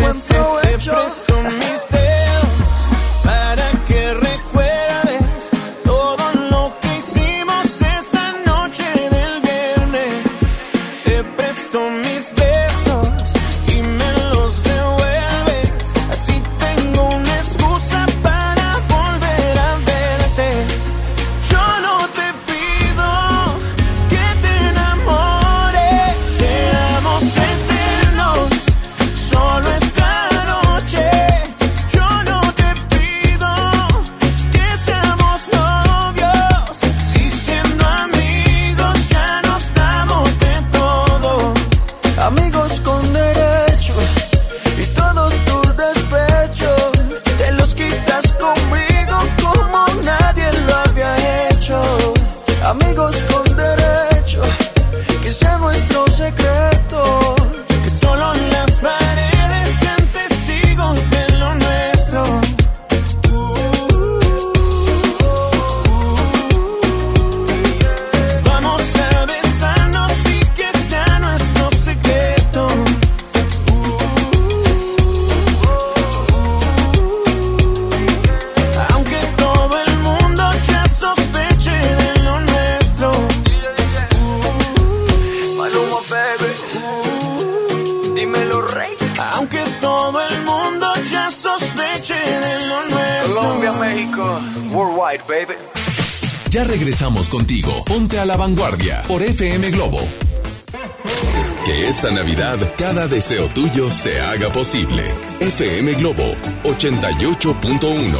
un derecho y todos tus despechos te los quitas conmigo como nadie lo había hecho. Amigos con derecho, que sea nuestro secreto, que solo las paredes sean testigos de lo nuestro. Vamos a besarnos y que sea nuestro secreto. Aunque todo el mundo ya sospeche de lo nuestro. Maluma, baby, dímelo, rey. Aunque todo el mundo ya sospeche de lo nuestro. Colombia, México, worldwide, baby. Ya regresamos contigo. Ponte a la vanguardia por FM Globo. Que esta Navidad cada deseo tuyo se haga posible. FM Globo 88.1.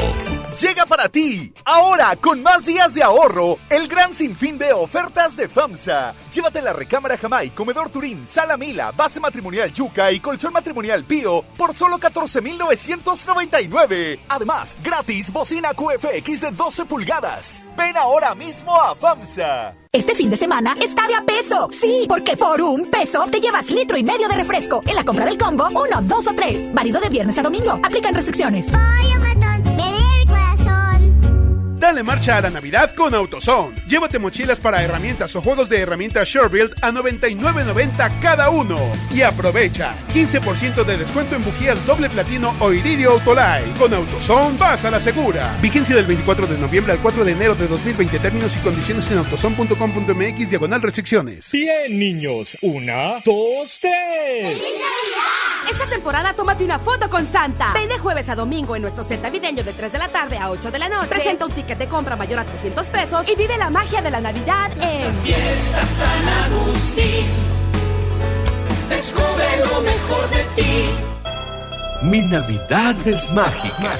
Llega para ti, ahora con más días de ahorro, el gran sinfín de ofertas de FAMSA. Llévate la recámara Jamai, comedor Turín, sala Mila, base matrimonial Yuca y colchón matrimonial Pío por solo $14,999. Además, gratis bocina QFX de 12 pulgadas. Ven ahora mismo a FAMSA. Este fin de semana está de a peso. Sí, porque por $1 te llevas 1,5 litros de refresco en la compra del combo 1, 2 o 3. Válido de viernes a domingo. Aplican restricciones. Dale marcha a la Navidad con AutoZone. Llévate mochilas para herramientas o juegos de herramientas SureBuild a $99.90 cada uno. Y aprovecha 15% de descuento en bujías doble platino o iridio Autolite. Con AutoZone vas a la segura. Vigencia del 24 de noviembre al 4 de enero de 2020. Términos y condiciones en autozone.com.mx /restricciones. Bien, niños. 1, 2, 3. ¡Feliz Navidad! Esta temporada tómate una foto con Santa. Ven de jueves a domingo en nuestro set navideño de 3 de la tarde a 8 de la noche. Presenta un ticket que te compra mayor a $300 y vive la magia de la Navidad en Fiesta San Agustín. Descubre lo mejor de ti. Mi Navidad es mágica.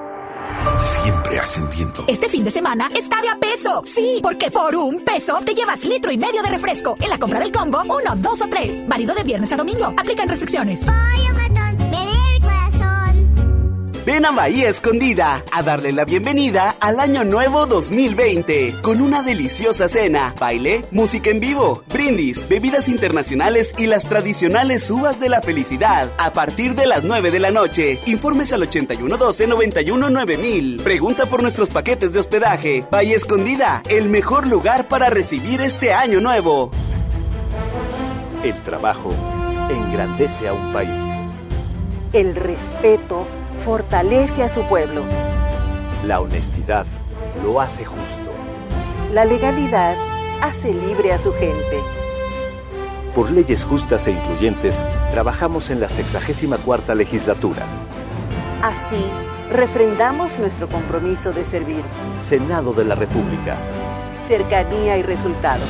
Siempre ascendiendo. Este fin de semana está de a peso. Sí, porque por $1 te llevas 1,5 litros de refresco en la compra del combo 1, 2 o 3. Válido de viernes a domingo. Aplican restricciones. Ven a Bahía Escondida a darle la bienvenida al Año Nuevo 2020 con una deliciosa cena, baile, música en vivo, brindis, bebidas internacionales y las tradicionales uvas de la felicidad a partir de las 9 de la noche. Informes al 8112-919000. Pregunta por nuestros paquetes de hospedaje. Bahía Escondida, el mejor lugar para recibir este Año Nuevo. El trabajo engrandece a un país. El respeto fortalece a su pueblo. La honestidad lo hace justo. La legalidad hace libre a su gente. Por leyes justas e incluyentes, trabajamos en la 64ª legislatura. Así, refrendamos nuestro compromiso de servir. Senado de la República. Cercanía y resultados.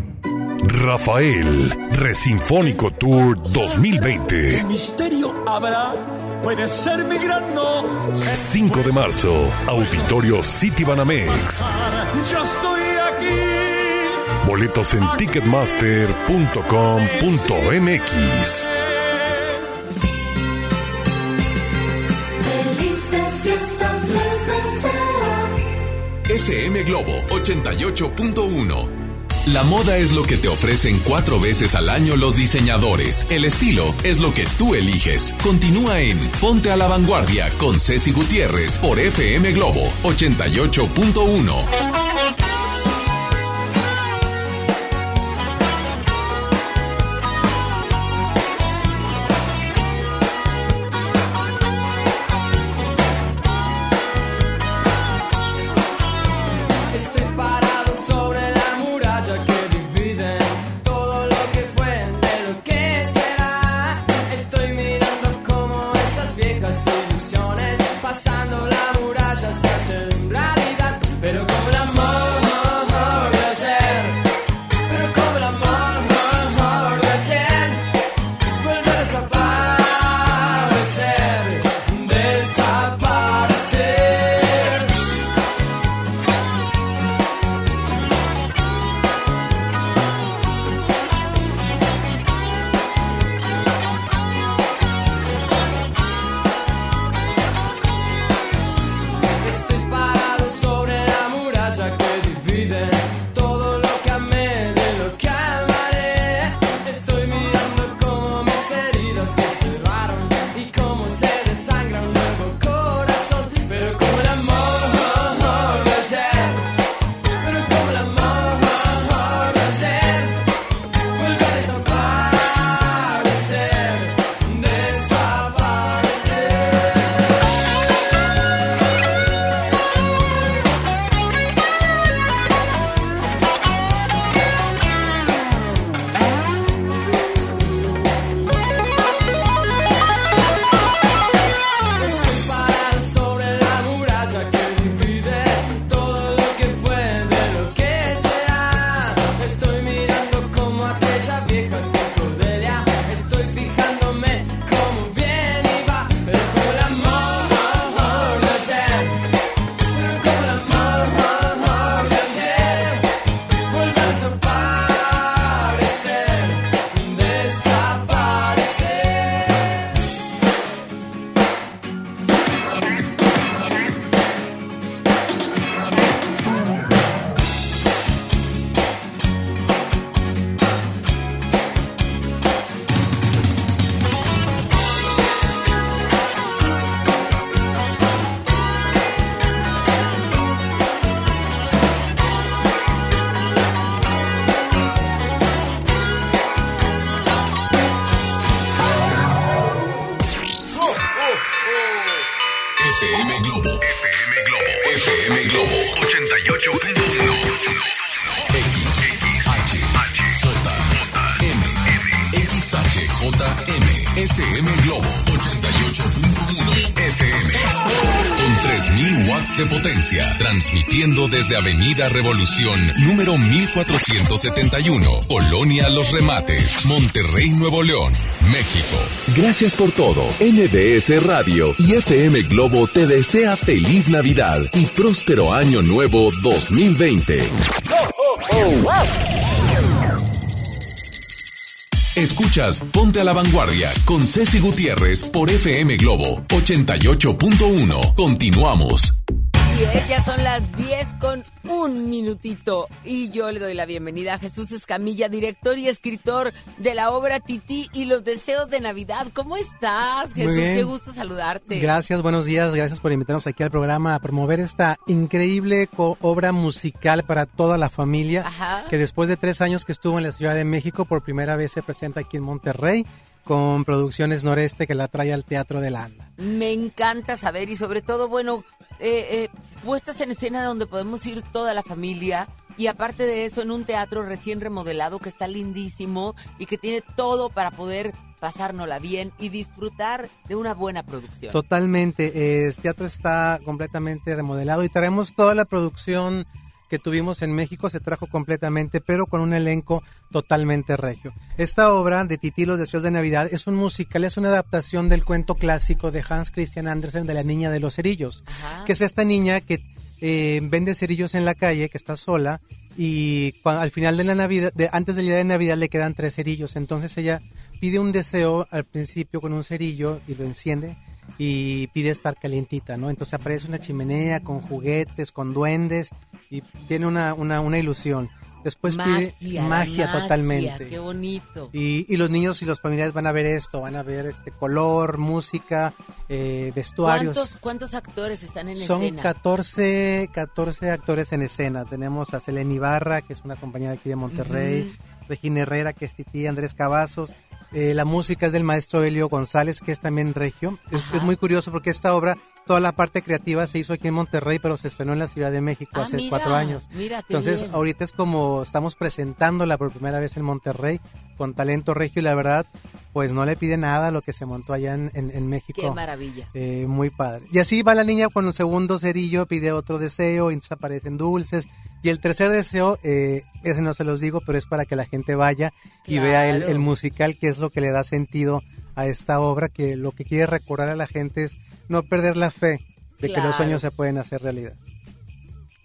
Rafael, Resinfónico Tour 2020. ¿Qué misterio habrá? Puede ser mi gran noche. 5 de marzo, Auditorio Citibanamex. Yo estoy aquí. Boletos en ticketmaster.com.mx. Felices fiestas les deseo. FM Globo 88.1. La moda es lo que te ofrecen 4 veces al año los diseñadores. El estilo es lo que tú eliges. Continúa en Ponte a la Vanguardia con Ceci Gutiérrez por FM Globo 88.1. Transmitiendo desde Avenida Revolución, número 1471, Colonia Los Remates, Monterrey, Nuevo León, México. Gracias por todo. MBS Radio y FM Globo te desea feliz Navidad y próspero año nuevo 2020. Escuchas Ponte a la Vanguardia con Ceci Gutiérrez por FM Globo 88.1. Continuamos. Ya son las 10:01 y yo le doy la bienvenida a Jesús Escamilla, director y escritor de la obra Titi y los Deseos de Navidad. ¿Cómo estás, Jesús? Qué gusto saludarte. Gracias, buenos días, gracias por invitarnos aquí al programa a promover esta increíble obra musical para toda la familia. Ajá. Que después de 3 años que estuvo en la Ciudad de México, por primera vez se presenta aquí en Monterrey, con Producciones Noreste, que la trae al Teatro de la Anda. Me encanta saber y sobre todo, bueno, puestas en escena donde podemos ir toda la familia y aparte de eso en un teatro recién remodelado que está lindísimo y que tiene todo para poder pasárnosla bien y disfrutar de una buena producción. Totalmente, el teatro está completamente remodelado y traemos toda la producción que tuvimos en México, se trajo completamente, pero con un elenco totalmente regio. Esta obra de Titi y los Deseos de Navidad es un musical, es una adaptación del cuento clásico de Hans Christian Andersen de La Niña de los Cerillos. Ajá. Que es esta niña que vende cerillos en la calle, que está sola, y cuando, al final de la Navidad, antes del día de Navidad le quedan 3 cerillos, entonces ella pide un deseo al principio con un cerillo y lo enciende y pide estar calientita, ¿no? Entonces aparece una chimenea con juguetes, con duendes, y tiene una ilusión. Después magia, pide magia totalmente. Qué bonito. Y los niños y los familiares van a ver esto, van a ver este color, música, vestuarios. ¿Cuántos actores están en escena? Son 14 actores en escena. Tenemos a Selena Ibarra, que es una compañera de aquí de Monterrey, Regina Herrera, que es Titi, Andrés Cavazos. La música es del maestro Elio González, que es también regio. Es muy curioso porque esta obra, toda la parte creativa se hizo aquí en Monterrey, pero se estrenó en la Ciudad de México hace 4 años. Entonces, bien. Ahorita es como estamos presentándola por primera vez en Monterrey con talento regio y la verdad, pues no le pide nada a lo que se montó allá en México. Qué maravilla. Muy padre. Y así va la niña con un segundo cerillo, pide otro deseo, y entonces aparecen dulces. Y el tercer deseo, ese no se los digo, pero es para que la gente vaya y vea el musical, que es lo que le da sentido a esta obra, que lo que quiere recordar a la gente es no perder la fe de que los sueños se pueden hacer realidad.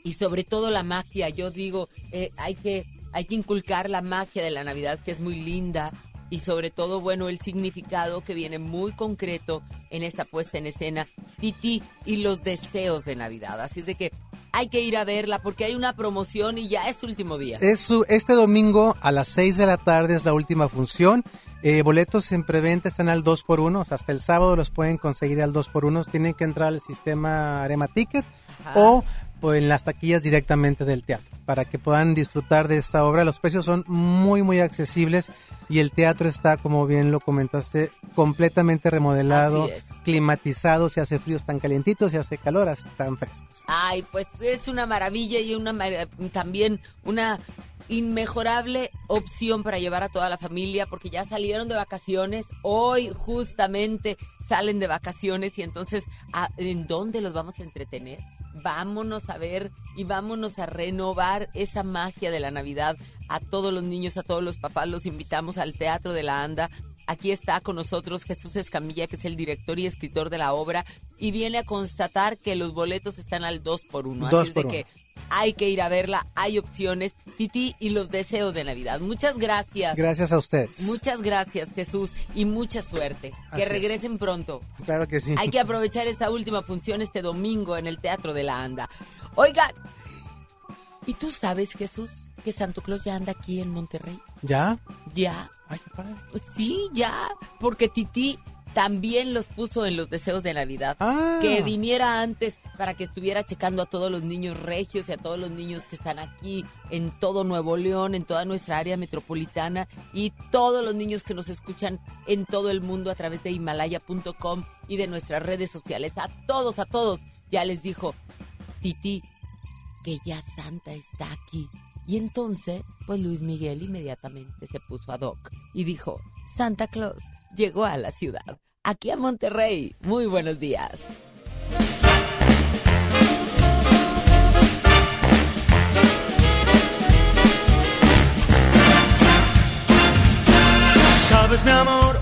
Y sobre todo la magia, yo digo, hay que inculcar la magia de la Navidad, que es muy linda, y sobre todo, bueno, el significado que viene muy concreto en esta puesta en escena, Titi y los Deseos de Navidad. Así es de que hay que ir a verla porque hay una promoción y ya es su último día. Este domingo a las 6 de la tarde es la última función. Boletos en preventa están al 2x1, o sea, hasta el sábado los pueden conseguir al 2x1. Tienen que entrar al sistema Arema Ticket o en las taquillas directamente del teatro para que puedan disfrutar de esta obra. Los precios son muy, muy accesibles y el teatro está, como bien lo comentaste, completamente remodelado, climatizado, si hace frío están calientitos, si hace calor están frescos. Ay, pues es una maravilla y también una inmejorable opción para llevar a toda la familia porque ya salieron de vacaciones, hoy justamente salen de vacaciones y entonces ¿en dónde los vamos a entretener? Vámonos a ver y vámonos a renovar esa magia de la Navidad a todos los niños, a todos los papás, los invitamos al Teatro de la Anda. Aquí está con nosotros Jesús Escamilla, que es el director y escritor de la obra, y viene a constatar que los boletos están al 2x1. Así es de que hay que ir a verla, hay opciones, Titi y los Deseos de Navidad. Muchas gracias. Gracias a ustedes. Muchas gracias, Jesús, y mucha suerte. Así que regresen pronto. Claro que sí. Hay que aprovechar esta última función este domingo en el Teatro de la Anda. Oiga, ¿y tú sabes, Jesús, que Santo Claus ya anda aquí en Monterrey? ¿Ya? Ya. Ay, qué padre. Sí, ya, porque Titi también los puso en los Deseos de Navidad. Que viniera antes para que estuviera checando a todos los niños regios y a todos los niños que están aquí en todo Nuevo León, en toda nuestra área metropolitana y todos los niños que nos escuchan en todo el mundo a través de Himalaya.com y de nuestras redes sociales. A todos, ya les dijo Titi que ya Santa está aquí. Y entonces, pues Luis Miguel inmediatamente se puso ad hoc y dijo, Santa Claus llegó a la ciudad, aquí a Monterrey. Muy buenos días. Sabes, mi amor,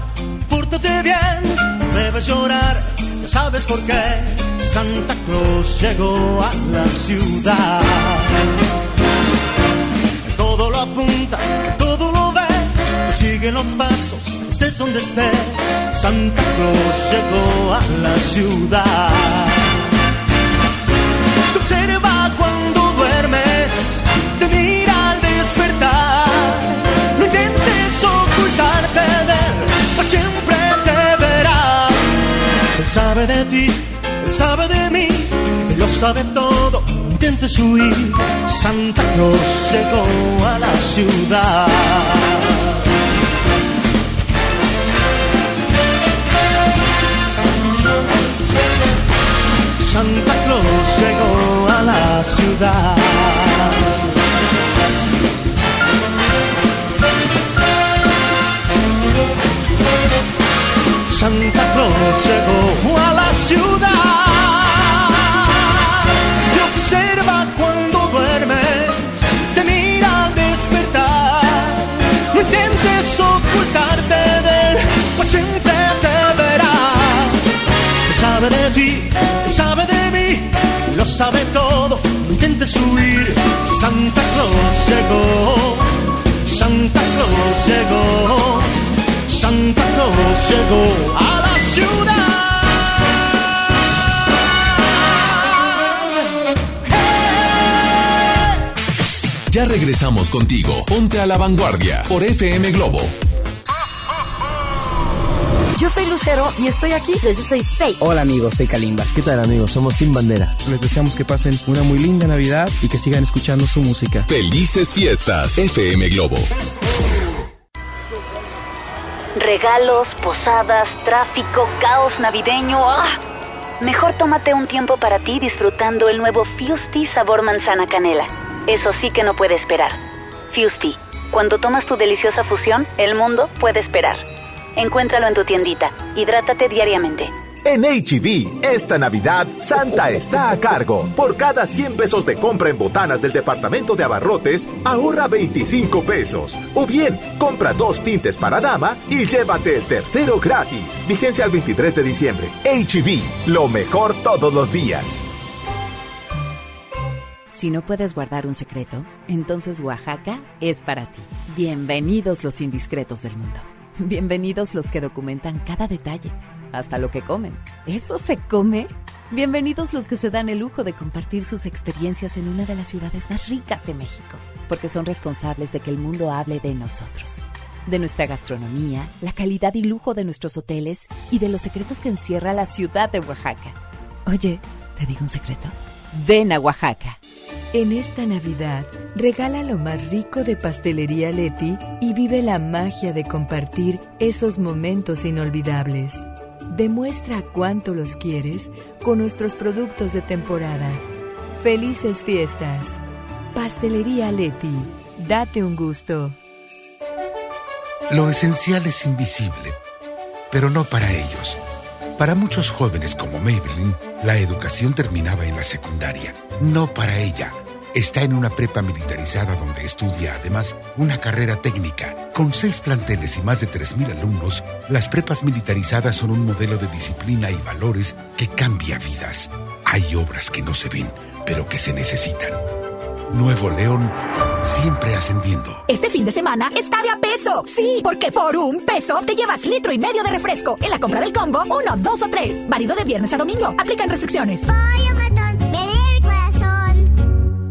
pórtate bien, debes llorar, ya sabes por qué. Santa Claus llegó a la ciudad. Todo lo apunta, todo lo ve, sigue los pasos, estés donde estés. Santa Claus llegó a la ciudad. Te observa cuando duermes, te mira al despertar. No intentes ocultarte de él, siempre te verá. Él sabe de ti, él sabe de mí, él lo sabe todo. Intentes huir, Santa Claus llegó a la ciudad. Santa Claus llegó a la ciudad. Santa Claus llegó a la ciudad. Observa cuando duermes, te mira al despertar. No intentes ocultarte de él, pues siempre te verá. Él sabe de ti, él sabe de mí, lo sabe todo. No intentes huir. Santa Claus llegó, Santa Claus llegó, Santa Claus llegó a la ciudad. Ya regresamos contigo. Ponte a la vanguardia por FM Globo. Yo soy Lucero y estoy aquí. Yo soy Faye. Hola amigos, soy Kalimba. ¿Qué tal amigos? Somos Sin Bandera. Les deseamos que pasen una muy linda Navidad y que sigan escuchando su música. Felices fiestas, FM Globo. Regalos, posadas, tráfico, caos navideño. ¡Ah! Mejor tómate un tiempo para ti disfrutando el nuevo Fusti sabor manzana canela. Eso sí que no puede esperar. Fusti, cuando tomas tu deliciosa fusión, el mundo puede esperar. Encuéntralo en tu tiendita. Hidrátate diariamente. En H.E.B., esta Navidad, Santa está a cargo. Por cada 100 pesos de compra en botanas del departamento de abarrotes, ahorra 25 pesos. O bien, compra 2 tintes para dama y llévate el tercero gratis. Vigencia al 23 de diciembre. H.E.B., lo mejor todos los días. Si no puedes guardar un secreto, entonces Oaxaca es para ti. Bienvenidos los indiscretos del mundo. Bienvenidos los que documentan cada detalle, hasta lo que comen. ¿Eso se come? Bienvenidos los que se dan el lujo de compartir sus experiencias en una de las ciudades más ricas de México, porque son responsables de que el mundo hable de nosotros, de nuestra gastronomía, la calidad y lujo de nuestros hoteles y de los secretos que encierra la ciudad de Oaxaca. Oye, ¿te digo un secreto? Ven a Oaxaca. En esta Navidad, regala lo más rico de Pastelería Leti y vive la magia de compartir esos momentos inolvidables. Demuestra cuánto los quieres con nuestros productos de temporada. ¡Felices fiestas! Pastelería Leti, date un gusto. Lo esencial es invisible, pero no para ellos. Para muchos jóvenes como Maybelline, la educación terminaba en la secundaria, no para ella. Está en una prepa militarizada donde estudia además una carrera técnica. Con 6 planteles y más de 3,000 alumnos, las prepas militarizadas son un modelo de disciplina y valores que cambia vidas. Hay obras que no se ven, pero que se necesitan. Nuevo León, siempre ascendiendo. Este fin de semana está de a peso. Sí, porque por un peso te llevas 1,5 litros de refresco. En la compra del combo, 1, 2 o 3. Válido de viernes a domingo. Aplican restricciones. Voy a matón, me lee el corazón.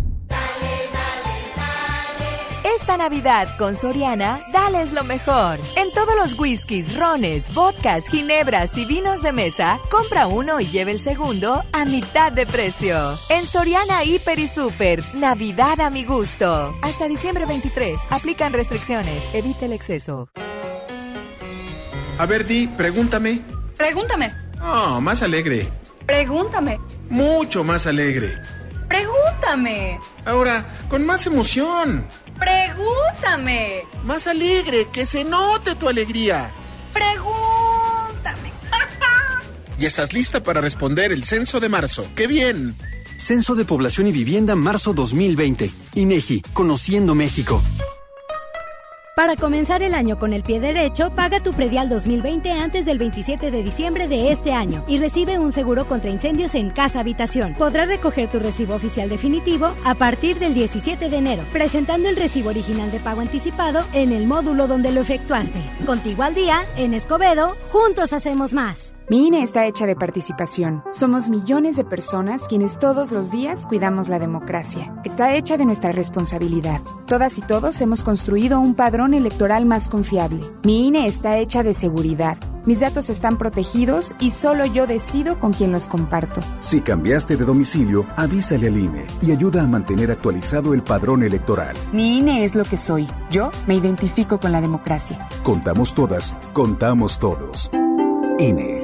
Esta Navidad con Soriana, dales lo mejor. En todos los whiskies, rones, vodkas, ginebras y vinos de mesa, compra uno y lleve el segundo a mitad de precio. En Soriana Hiper y Super, Navidad a mi gusto. Hasta diciembre 23, aplican restricciones, evita el exceso. A ver, Di, pregúntame. Pregúntame. Oh, más alegre. Pregúntame. Mucho más alegre. Pregúntame. Ahora, con más emoción. ¡Pregúntame! Más alegre, que se note tu alegría. ¡Pregúntame! Y estás lista para responder el censo de marzo. ¡Qué bien! Censo de Población y Vivienda marzo 2020. INEGI, Conociendo México. Para comenzar el año con el pie derecho, paga tu predial 2020 antes del 27 de diciembre de este año y recibe un seguro contra incendios en casa habitación. Podrás recoger tu recibo oficial definitivo a partir del 17 de enero, presentando el recibo original de pago anticipado en el módulo donde lo efectuaste. Contigo al día, en Escobedo, juntos hacemos más. Mi INE está hecha de participación. Somos millones de personas quienes todos los días cuidamos la democracia. Está hecha de nuestra responsabilidad. Todas y todos hemos construido un padrón electoral más confiable. Mi INE está hecha de seguridad. Mis datos están protegidos y solo yo decido con quién los comparto. Si cambiaste de domicilio, avísale al INE y ayuda a mantener actualizado el padrón electoral. Mi INE es lo que soy. Yo me identifico con la democracia. Contamos todas, contamos todos. INE.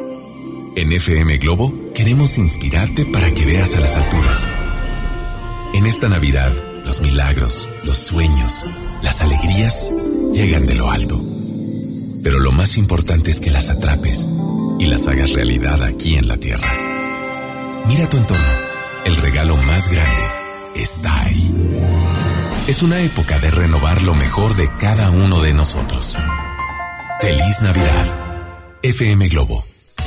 En FM Globo queremos inspirarte para que veas a las alturas. En esta Navidad, los milagros, los sueños, las alegrías llegan de lo alto. Pero lo más importante es que las atrapes y las hagas realidad aquí en la Tierra. Mira tu entorno. El regalo más grande está ahí. Es una época de renovar lo mejor de cada uno de nosotros. ¡Feliz Navidad! FM Globo.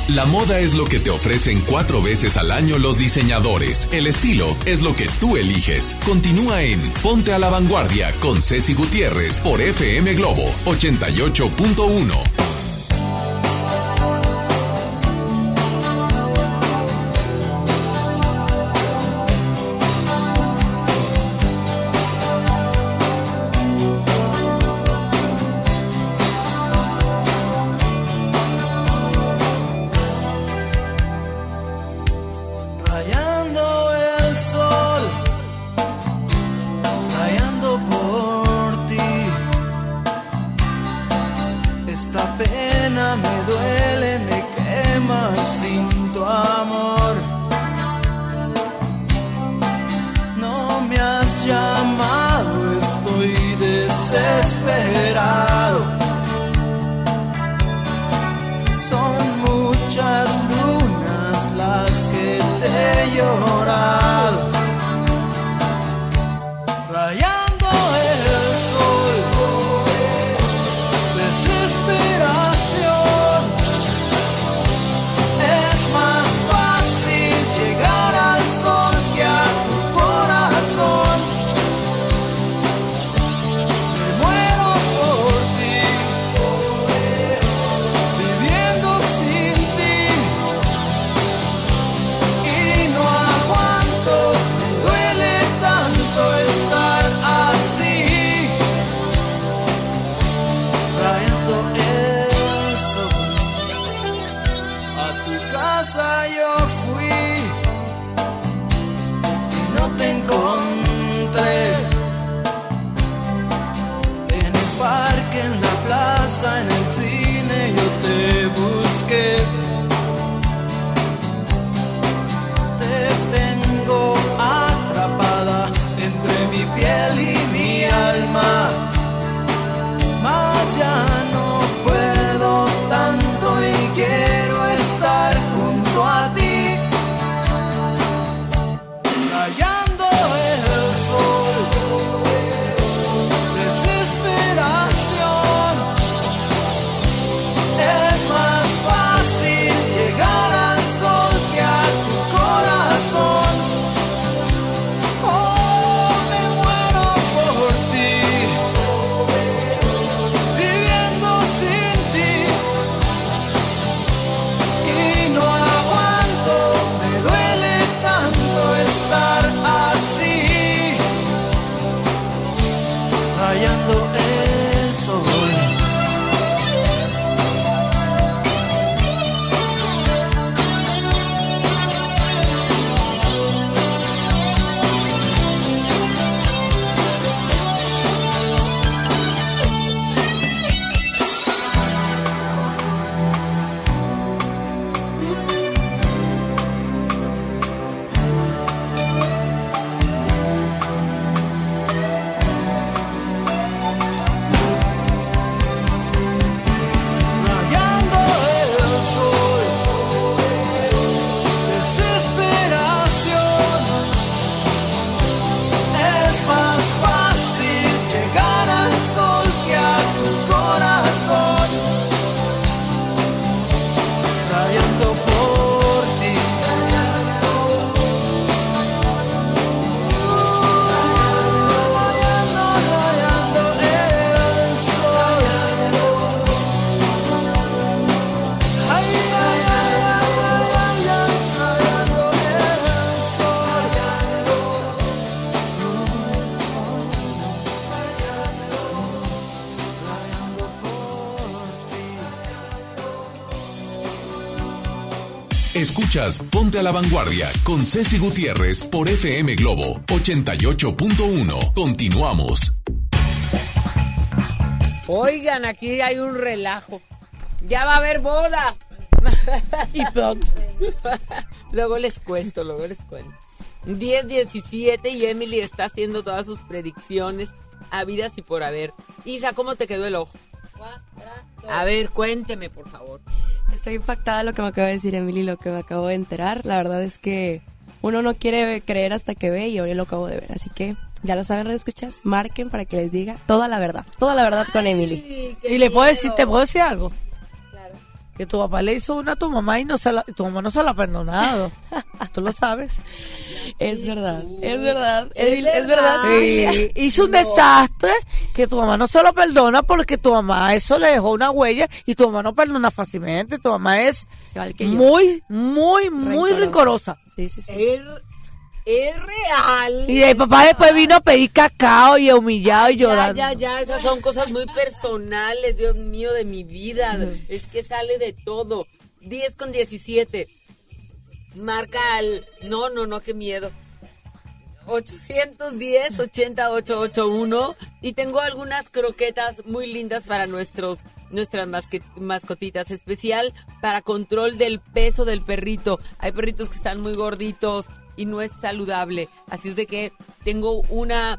La moda es lo que te ofrecen 4 veces al año los diseñadores. El estilo es lo que tú eliges. Continúa en Ponte a la Vanguardia con Ceci Gutiérrez por FM Globo 88.1. Ponte a la Vanguardia con Ceci Gutiérrez por FM Globo 88.1. Continuamos. Oigan, aquí hay un relajo. Ya va a haber boda. Y pronto. Luego les cuento. 10:17 y Emily está haciendo todas sus predicciones habidas y por haber. Isa, ¿cómo te quedó el ojo? A ver, cuénteme, por favor. Estoy impactada de lo que me acaba de decir Emily, lo que me acabo de enterar. La verdad es que uno no quiere creer hasta que ve, y hoy lo acabo de ver. Así que ya lo saben, radioescuchas, marquen para que les diga toda la verdad con Emily. Y le puedo decir, te puedo decir algo. Claro. Que tu papá le hizo una a tu mamá y tu mamá no se la ha perdonado. Tú lo sabes. Es verdad, es verdad, es verdad. Sí. Hizo un desastre que tu mamá no se lo perdona, porque tu mamá eso le dejó una huella y tu mamá no perdona fácilmente. Tu mamá es muy, muy, muy rencorosa. Sí, sí, sí. Es real. Y el papá después vino a pedir cacao y humillado y llorando. Ya, esas son cosas muy personales, Dios mío, de mi vida. Es que sale de todo. 10:17. Marca al... No, qué miedo. 810-80881. Y tengo algunas croquetas muy lindas para nuestras mascotitas, especial para control del peso del perrito. Hay perritos que están muy gorditos y no es saludable. Así es de que tengo una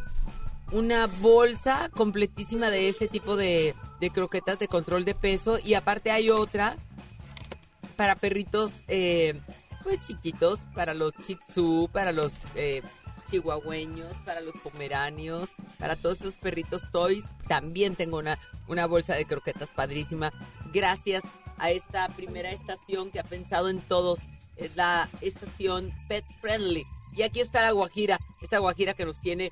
bolsa completísima de este tipo de croquetas de control de peso. Y aparte hay otra para perritos... pues chiquitos, para los Shih Tzu, para los chihuahueños, para los pomeranios, para todos estos perritos toys. También tengo una bolsa de croquetas padrísima, gracias a esta primera estación que ha pensado en todos, es la estación Pet Friendly. Y aquí está la Guajira, esta Guajira que nos tiene,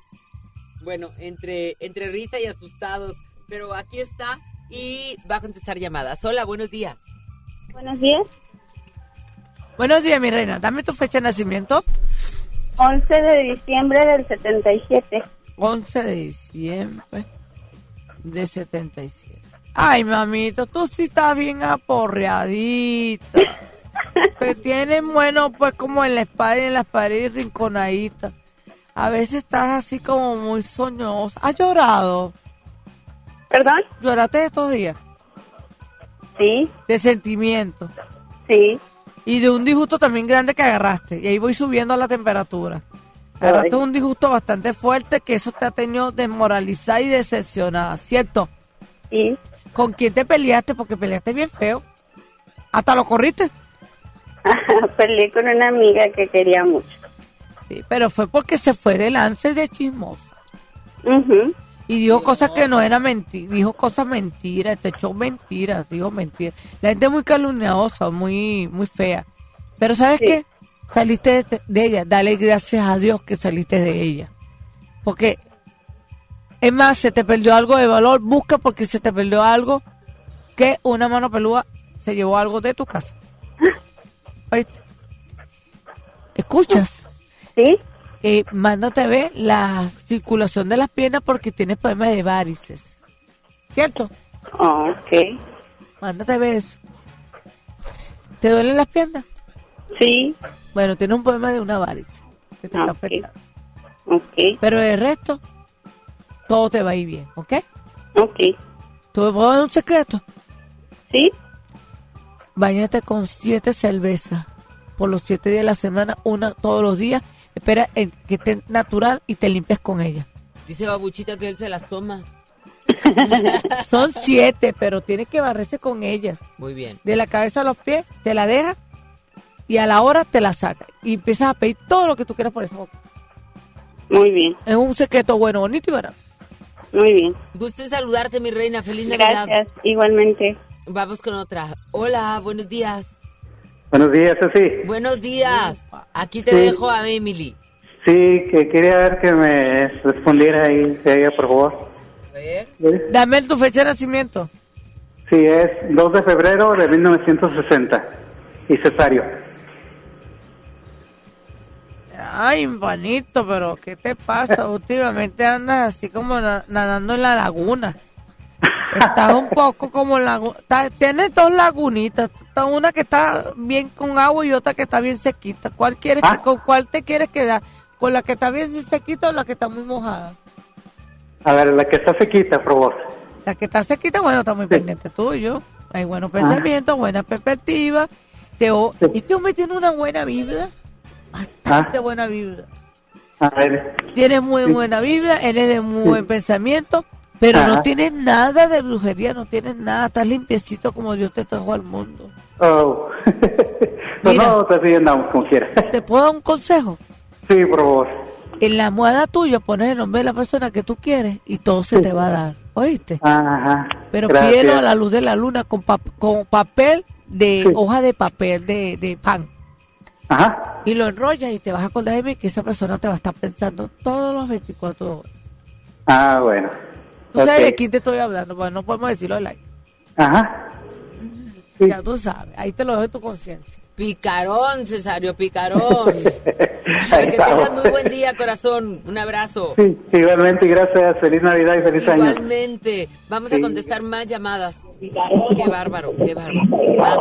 bueno, entre risa y asustados, pero aquí está y va a contestar llamadas. Hola, buenos días. Buenos días. Buenos días, mi reina. Dame tu fecha de nacimiento. 11 de diciembre del 77. 11 de diciembre del 77. Ay, mamito, tú sí estás bien aporreadita. Te tienen, bueno, pues como en la espalda y en las paredes rinconaditas. A veces estás así como muy soñosa. ¿Has llorado? ¿Perdón? ¿Lloraste estos días? Sí. ¿De sentimiento? Sí. Y de un disgusto también grande que agarraste. Y ahí voy subiendo a la temperatura. Agarraste un disgusto bastante fuerte, que eso te ha tenido desmoralizada y decepcionada, ¿cierto? Sí. ¿Con quién te peleaste? Porque peleaste bien feo. ¿Hasta lo corriste? Peleé con una amiga que quería mucho. Sí, pero fue porque se fue de lance de chismosa. Uh-huh. Y dijo cosas que no eran mentiras, dijo cosas mentiras, te echó mentiras, dijo mentiras. La gente es muy calumniosa, muy muy fea. Pero ¿sabes qué? Saliste de ella, dale gracias a Dios que saliste de ella. Porque, es más, se te perdió algo de valor, busca, porque se te perdió algo, que una mano peluda se llevó algo de tu casa. ¿Oíste? ¿Escuchas? Sí. Mándate a ver la circulación de las piernas porque tienes problemas de varices, ¿cierto? Ok. Mándate a ver eso. ¿Te duelen las piernas? Sí. Bueno, tienes un problema de una varice que te está afectando. Ok. Pero el resto, todo te va a ir bien, ¿ok? Ok. ¿Te puedo dar un secreto? Sí. Báñate con 7 cervezas por los 7 días de la semana, una todos los días. Espera que esté natural y te limpias con ella. Dice Babuchita que él se las toma. Son 7, pero tienes que barrerse con ellas. Muy bien. De la cabeza a los pies, te la dejas y a la hora te la sacas. Y empiezas a pedir todo lo que tú quieras por esa boca. Muy bien. Es un secreto bueno, bonito y barato. Muy bien. Gusto en saludarte, mi reina. Feliz Navidad. Gracias, igualmente. Vamos con otra. Hola, buenos días. Buenos días, Ceci. Buenos días. Aquí te dejo a Emily. Sí, que quería ver que me respondiera ahí, por favor. A ver. ¿Sí? Dame tu fecha de nacimiento. Sí, es 2 de febrero de 1960. Y cesario. Ay, panito, pero ¿qué te pasa? Últimamente andas así como nadando en la laguna. Estás un poco como tienes dos lagunitas, una que está bien con agua y otra que está bien sequita. ¿Cuál quieres con cuál te quieres quedar? ¿Con la que está bien sequita o la que está muy mojada? A ver, la que está sequita, por favor. La que está sequita, bueno, está muy pendiente tuyo. Hay buenos pensamientos, buena perspectiva. Este hombre tiene una buena vibra, bastante buena vibra. A ver. Tienes muy buena vibra, eres de muy buen pensamiento. Pero no tienes nada de brujería, no tienes nada, estás limpiecito como Dios te trajo al mundo. Oh, mira, no, andamos como quieras. ¿Te puedo dar un consejo? Sí, por favor. En la almohada tuya pones el nombre de la persona que tú quieres y todo se te va a dar, ¿oíste? Ajá. Pero pídelo a la luz de la luna con papel de hoja de papel de pan. Ajá. Y lo enrollas y te vas a acordar de mí, que esa persona te va a estar pensando todos los 24 horas. Ah, bueno. ¿Tú sabes de quién te estoy hablando? Bueno, no podemos decirlo al aire. Ajá. Sí. Ya tú sabes, ahí te lo dejo en tu conciencia. Picarón, Cesario, picarón. Que tengas muy buen día, corazón. Un abrazo. Sí, igualmente, gracias. Feliz Navidad y feliz año. Igualmente. Vamos a contestar más llamadas. Qué bárbaro, qué bárbaro. Más.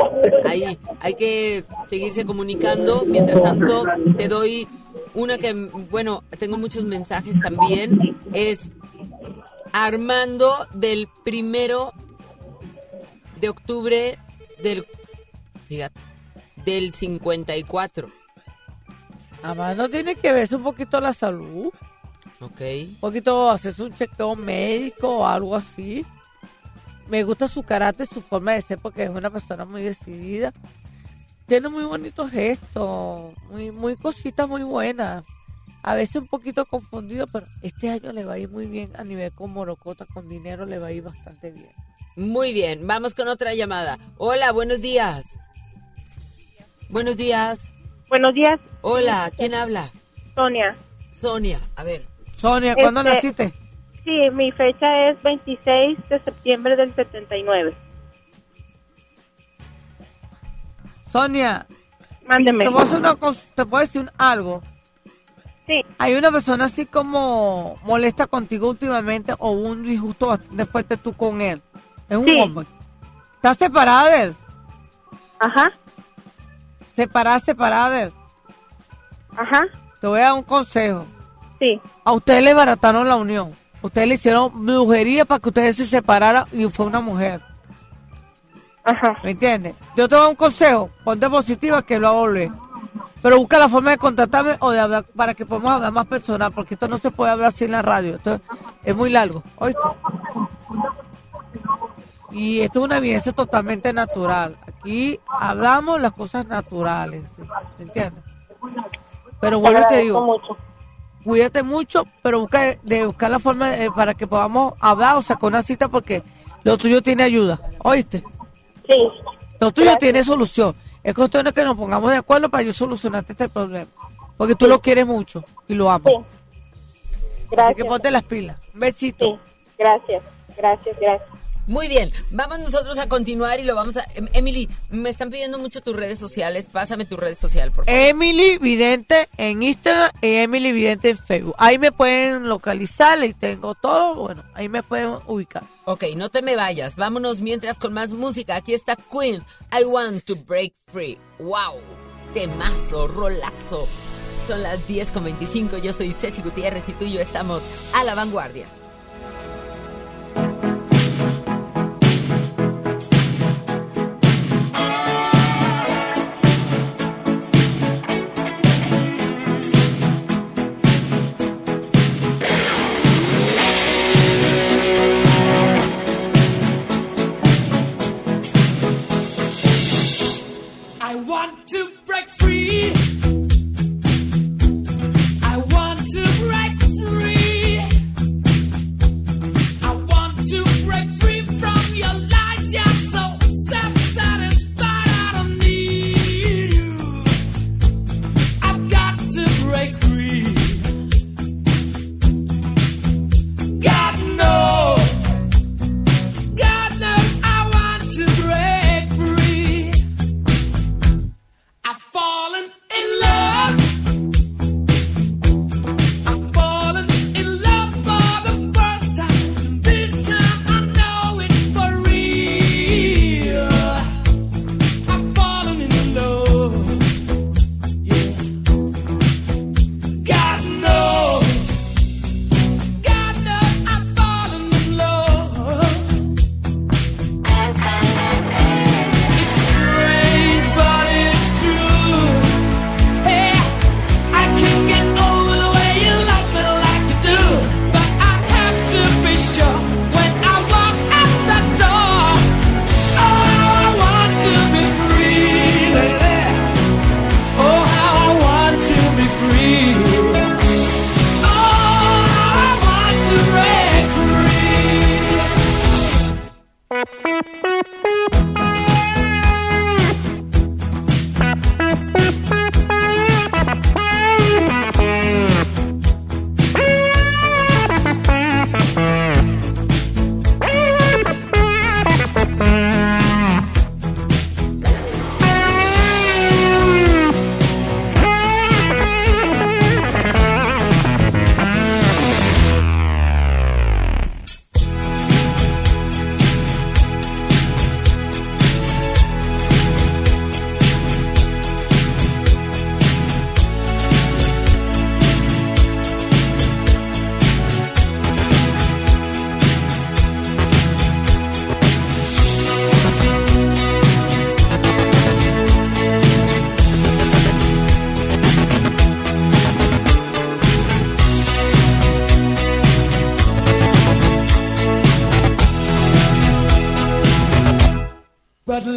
Ahí, hay que seguirse comunicando. Mientras tanto, te doy una que, bueno, tengo muchos mensajes también. Es Armando del 1 de octubre del... Fíjate. Del 54. Además, no tiene que verse un poquito la salud. Ok. Un poquito, hacerse un chequeo médico o algo así. Me gusta su carácter, su forma de ser, porque es una persona muy decidida. Tiene muy bonitos gestos, muy cositas muy buenas. A veces un poquito confundido, pero este año le va a ir muy bien a nivel con morocota, con dinero le va a ir bastante bien. Muy bien, vamos con otra llamada. Hola, buenos días. Buenos días. Buenos días. Hola, ¿quién habla? Sonia. Sonia, a ver. Sonia, ¿cuándo naciste? Sí, mi fecha es 26 de septiembre del 79. Sonia. Mándeme. ¿Te puedo decir algo? Sí. ¿Hay una persona así como molesta contigo últimamente o un disgusto bastante fuerte tú con él? Es un hombre. ¿Estás separada de él? Ajá. Separada de él. Ajá. Te voy a dar un consejo. Sí. A ustedes le barataron la unión. Ustedes le hicieron brujería para que ustedes se separaran y fue una mujer. Ajá. ¿Me entiendes? Yo te voy a dar un consejo. Ponte positiva que lo hago leer. Pero busca la forma de contratarme o de hablar para que podamos hablar más personal, porque esto no se puede hablar así en la radio. Esto es muy largo. ¿Oíste? Y esto es una evidencia totalmente natural. Aquí hablamos las cosas naturales, ¿sí? ¿Me entiendes? Pero vuelvo y te digo, cuídate mucho, pero busca de buscar la forma para que podamos hablar o sacar una cita, porque lo tuyo tiene ayuda, ¿oíste? Sí. Lo tuyo tiene solución. Es cuestión de que nos pongamos de acuerdo para yo solucionarte este problema, porque tú lo quieres mucho y lo amas. Sí. Gracias. Así que ponte las pilas. Un besito. Sí. Gracias, gracias, gracias. Muy bien, vamos nosotros a continuar y lo vamos a... Emily, me están pidiendo mucho tus redes sociales, pásame tu red social, por favor. Emily Vidente en Instagram y Emily Vidente en Facebook. Ahí me pueden localizar y tengo todo, bueno, ahí me pueden ubicar. Ok, no te me vayas, vámonos mientras con más música. Aquí está Queen, I Want to Break Free. ¡Wow! Temazo, rolazo. Son las 10:25, yo soy Ceci Gutiérrez y tú y yo estamos a la vanguardia.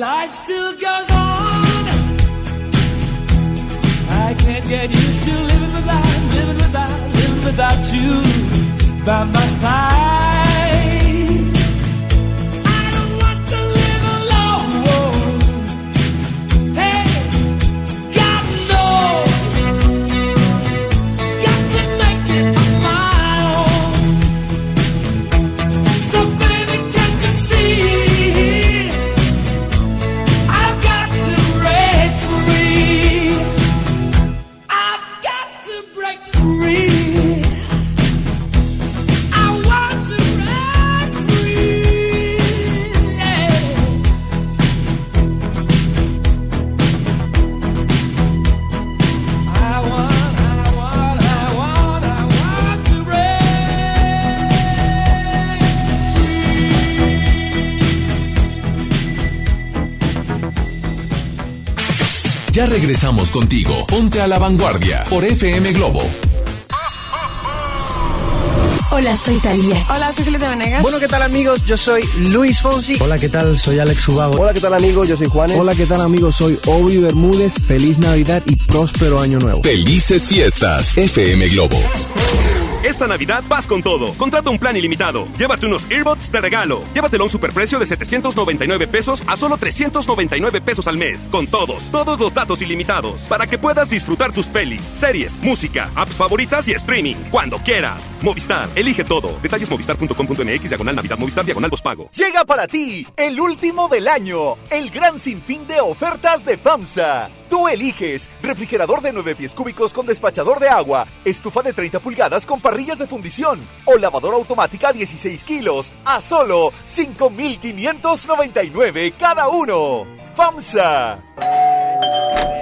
life still goes on. I can't get used to living without you by my side. I don't want to live alone. Hey, God knows, got to make it on my own. So baby, can't you see? I've got to break free. I've got to break free. Ya regresamos contigo. Ponte a la vanguardia por FM Globo. Hola, soy Talía. Hola, soy Julieta Venegas. Bueno, ¿qué tal, amigos? Yo soy Luis Fonsi. Hola, ¿qué tal? Soy Alex Ubago. Hola, ¿qué tal, amigos? Yo soy Juanes. Hola, ¿qué tal, amigos? Soy Ovi Bermúdez. Feliz Navidad y próspero Año Nuevo. Felices fiestas, FM Globo. Esta Navidad vas con todo. Contrata un plan ilimitado. Llévate unos earbuds de regalo. Llévatelo a un superprecio de 799 pesos a solo 399 pesos al mes. Con todos los datos ilimitados. Para que puedas disfrutar tus pelis, series, música, apps favoritas y streaming. Cuando quieras. Movistar, elige todo. Detalles movistar.com.mx, /Navidad, Movistar, /postpago. Llega para ti el último del año. El gran sinfín de ofertas de FAMSA. Tú eliges refrigerador de 9 pies cúbicos con despachador de agua, estufa de 30 pulgadas con parrillas de fundición o lavadora automática 16 kilos a solo 5,599 cada uno. ¡FAMSA!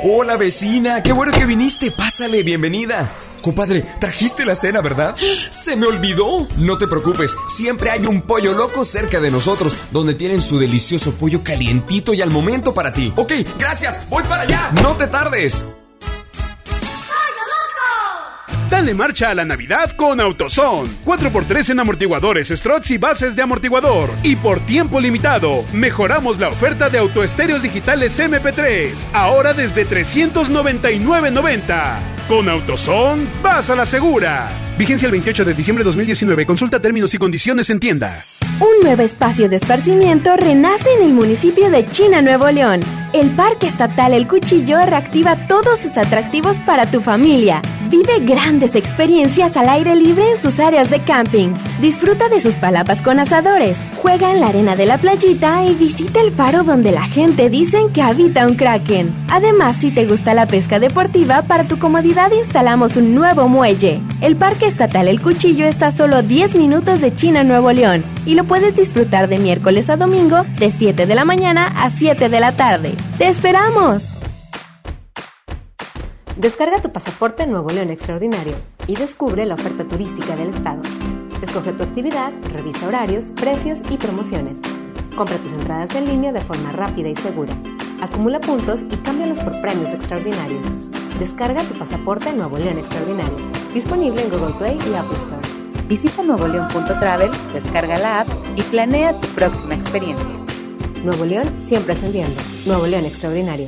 Hola, vecina, qué bueno que viniste, pásale, bienvenida. Compadre, trajiste la cena, ¿verdad? ¡Se me olvidó! No te preocupes, siempre hay un pollo loco cerca de nosotros, donde tienen su delicioso pollo calientito y al momento para ti. Ok, gracias, voy para allá. No te tardes. Dale marcha a la Navidad con AutoZone. 4x3 en amortiguadores, struts y bases de amortiguador. Y por tiempo limitado, mejoramos la oferta de autoestéreos digitales MP3. Ahora desde $399.90. Con AutoZone, vas a la segura. Vigencia el 28 de diciembre de 2019. Consulta términos y condiciones en tienda. Un nuevo espacio de esparcimiento renace en el municipio de China, Nuevo León. El Parque Estatal El Cuchillo reactiva todos sus atractivos para tu familia. Vive grandes experiencias al aire libre en sus áreas de camping. Disfruta de sus palapas con asadores. Juega en la arena de la playita y visita el faro donde la gente dicen que habita un kraken. Además, si te gusta la pesca deportiva, para tu comodidad instalamos un nuevo muelle. El Parque Estatal El Cuchillo está a solo 10 minutos de China, Nuevo León. Y lo puedes disfrutar de miércoles a domingo, de 7 de la mañana a 7 de la tarde. ¡Te esperamos! Descarga tu pasaporte Nuevo León Extraordinario y descubre la oferta turística del estado. Escoge tu actividad, revisa horarios, precios y promociones. Compra tus entradas en línea de forma rápida y segura. Acumula puntos y cámbialos por premios extraordinarios. Descarga tu pasaporte Nuevo León Extraordinario. Disponible en Google Play y Apple Store. Visita nuevoleon.travel, descarga la app y planea tu próxima experiencia. Nuevo León siempre ascendiendo. Nuevo León Extraordinario.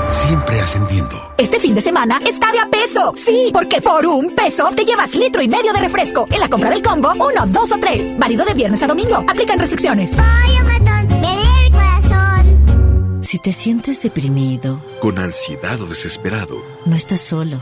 siempre ascendiendo. Este fin de semana está de a peso. Sí, porque por $1 te llevas 1,5 litros de refresco. En la compra del combo, 1, 2 o 3. Válido de viernes a domingo. Aplican restricciones. Si te sientes deprimido, con ansiedad o desesperado, no estás solo.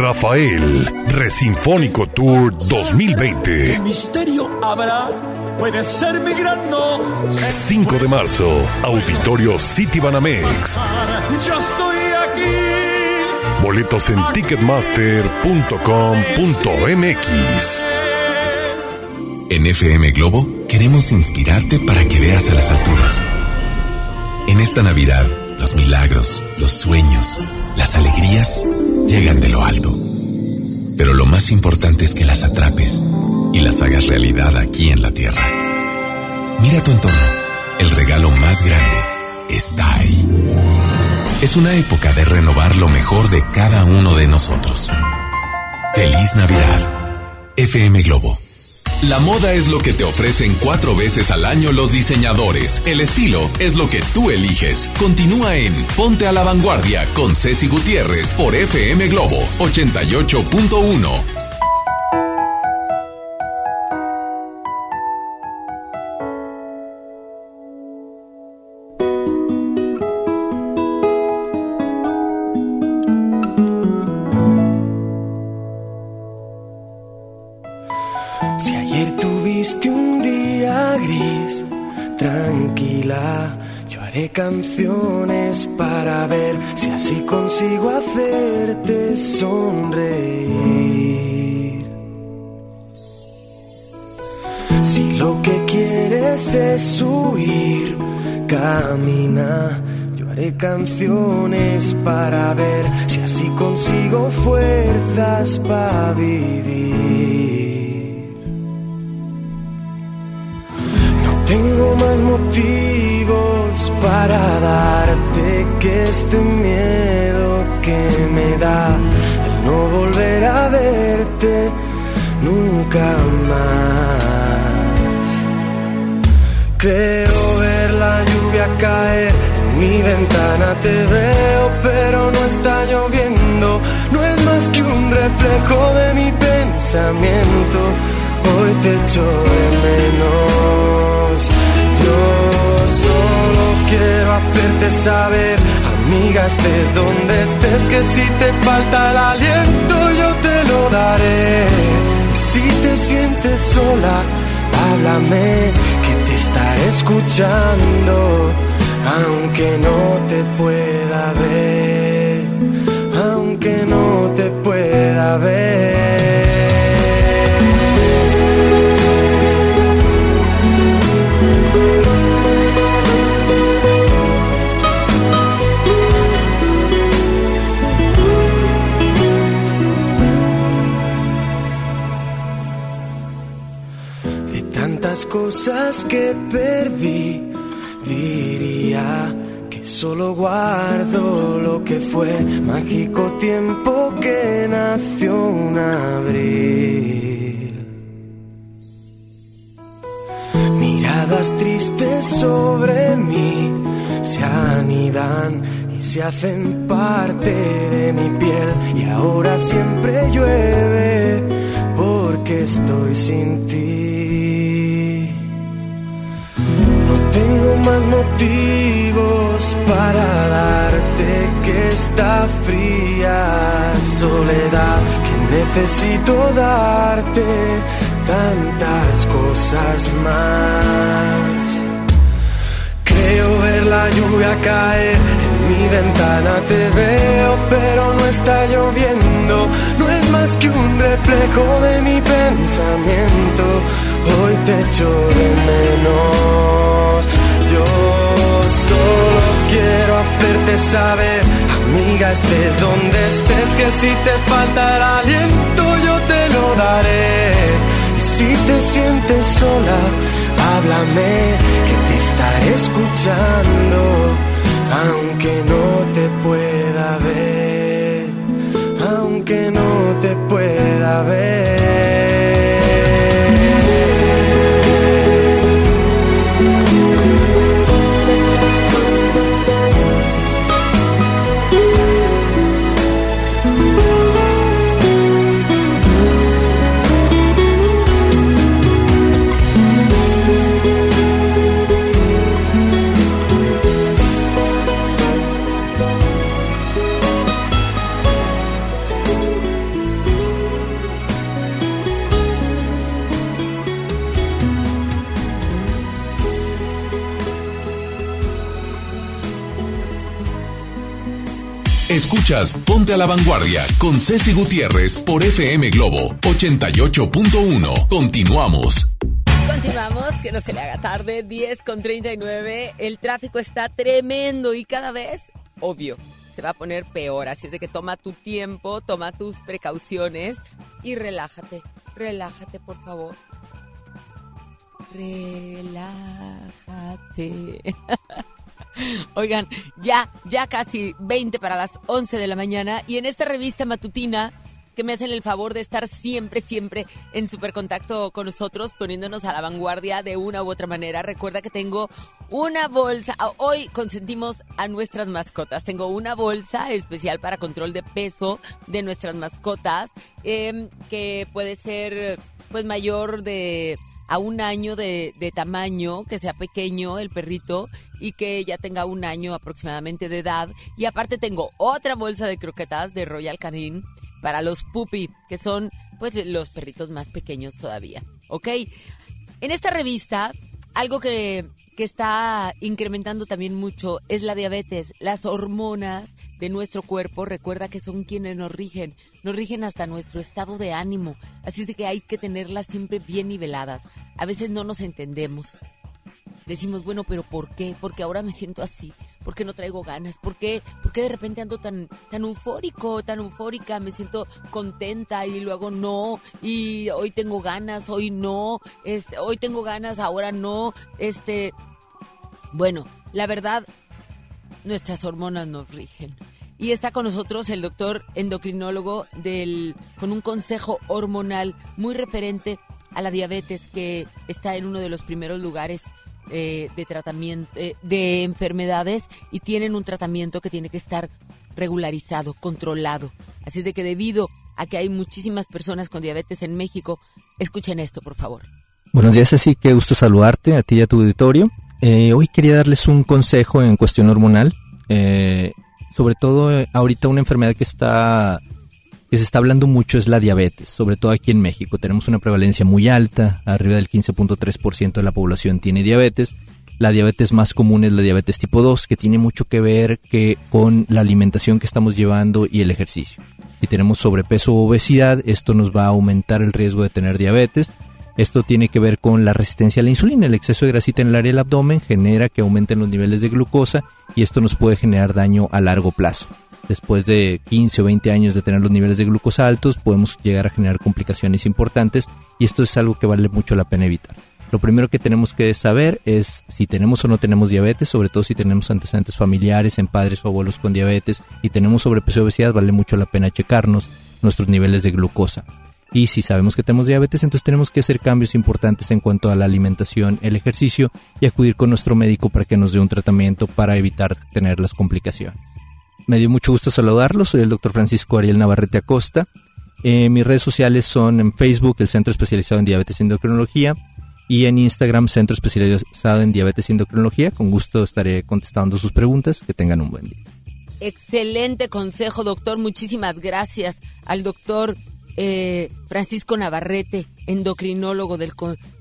Rafael, Resinfónico Tour 2020. Misterio habrá, puede ser mi gran noche. 5 de marzo, Auditorio Citibanamex. Yo estoy aquí. Boletos en ticketmaster.com.mx. En FM Globo queremos inspirarte para que veas a las alturas. En esta Navidad, los milagros, los sueños, las alegrías llegan de lo alto. Pero lo más importante es que las atrapes y las hagas realidad aquí en la tierra. Mira tu entorno. El regalo más grande está ahí. Es una época de renovar lo mejor de cada uno de nosotros. ¡Feliz Navidad! FM Globo. La moda es lo que te ofrecen 4 veces al año los diseñadores. El estilo es lo que tú eliges. Continúa en Ponte a la Vanguardia con Ceci Gutiérrez por FM Globo 88.1. Canciones para ver si así consigo hacerte sonreír. Si lo que quieres es huir, camina. Yo haré canciones para ver si así consigo fuerzas para vivir. No tengo más motivos para darte que este miedo que me da al no volver a verte nunca más. Creo ver la lluvia caer en mi ventana, te veo pero no está lloviendo. No es más que un reflejo de mi pensamiento. Hoy te echo de menos. Yo soy quiero hacerte saber, amiga, estés donde estés, que si te falta el aliento yo te lo daré. Si te sientes sola, háblame, que te estaré escuchando, aunque no te pueda ver, aunque no te pueda ver. Cosas que perdí, diría que solo guardo lo que fue mágico tiempo que nació un abril. Miradas tristes sobre mí se anidan y se hacen parte de mi piel, y ahora siempre llueve porque estoy sin ti. Tengo más motivos para darte que esta fría soledad, que necesito darte tantas cosas más. Creo ver la lluvia caer en mi ventana, te veo pero no está lloviendo. No es más que un reflejo de mi pensamiento. Hoy te echo de menos. Yo solo quiero hacerte saber, amiga, estés donde estés, que si te falta el aliento yo te lo daré. Y si te sientes sola, háblame, que te estaré escuchando, aunque no te pueda ver, aunque te pueda ver. Escuchas Ponte a la Vanguardia con Ceci Gutiérrez por FM Globo 88.1. Continuamos, que no se le haga tarde, 10:39. El tráfico está tremendo y cada vez, obvio, se va a poner peor. Así es de que toma tu tiempo, toma tus precauciones y relájate, por favor. Relájate. Oigan, ya casi 20 para las 11 de la mañana, y en esta revista matutina que me hacen el favor de estar siempre en súper contacto con nosotros, poniéndonos a la vanguardia de una u otra manera. Recuerda que tengo una bolsa, hoy consentimos a nuestras mascotas, tengo una bolsa especial para control de peso de nuestras mascotas, que puede ser pues mayor de... a un año de tamaño, que sea pequeño el perrito y que ya tenga un año aproximadamente de edad. Y aparte tengo otra bolsa de croquetas de Royal Canin para los puppy, que son pues los perritos más pequeños todavía, ¿ok? En esta revista, algo que está incrementando también mucho es la diabetes. Las hormonas de nuestro cuerpo, recuerda que son quienes nos rigen hasta nuestro estado de ánimo, así es que hay que tenerlas siempre bien niveladas. A veces no nos entendemos, decimos, bueno, pero ¿por qué? Porque ahora me siento así, porque no traigo ganas, porque de repente ando tan eufórico, tan eufórica, me siento contenta y luego no, y hoy tengo ganas, hoy no, hoy tengo ganas, ahora no, bueno, la verdad, nuestras hormonas nos rigen. Y está con nosotros el doctor endocrinólogo con un consejo hormonal muy referente a la diabetes, que está en uno de los primeros lugares de tratamiento de enfermedades, y tienen un tratamiento que tiene que estar regularizado, controlado. Así es de que, debido a que hay muchísimas personas con diabetes en México, escuchen esto, por favor. Buenos días, Ceci, qué gusto saludarte a ti y a tu auditorio. Hoy quería darles un consejo en cuestión hormonal. Sobre todo ahorita una enfermedad que se está hablando mucho es la diabetes, sobre todo aquí en México. Tenemos una prevalencia muy alta, arriba del 15.3% de la población tiene diabetes. La diabetes más común es la diabetes tipo 2, que tiene mucho que ver con la alimentación que estamos llevando y el ejercicio. Si tenemos sobrepeso o obesidad, esto nos va a aumentar el riesgo de tener diabetes. Esto tiene que ver con la resistencia a la insulina. El exceso de grasita en el área del abdomen genera que aumenten los niveles de glucosa, y esto nos puede generar daño a largo plazo. Después de 15 o 20 años de tener los niveles de glucosa altos, podemos llegar a generar complicaciones importantes, y esto es algo que vale mucho la pena evitar. Lo primero que tenemos que saber es si tenemos o no tenemos diabetes, sobre todo si tenemos antecedentes familiares en padres o abuelos con diabetes y tenemos sobrepeso y obesidad, vale mucho la pena checarnos nuestros niveles de glucosa. Y si sabemos que tenemos diabetes, entonces tenemos que hacer cambios importantes en cuanto a la alimentación, el ejercicio, y acudir con nuestro médico para que nos dé un tratamiento para evitar tener las complicaciones. Me dio mucho gusto saludarlos, soy el doctor Francisco Ariel Navarrete Acosta. Mis redes sociales son en Facebook, el Centro Especializado en Diabetes y Endocrinología, y en Instagram, Centro Especializado en Diabetes y Endocrinología. Con gusto estaré contestando sus preguntas. Que tengan un buen día. Excelente consejo, doctor. Muchísimas gracias al doctor Francisco Navarrete, endocrinólogo,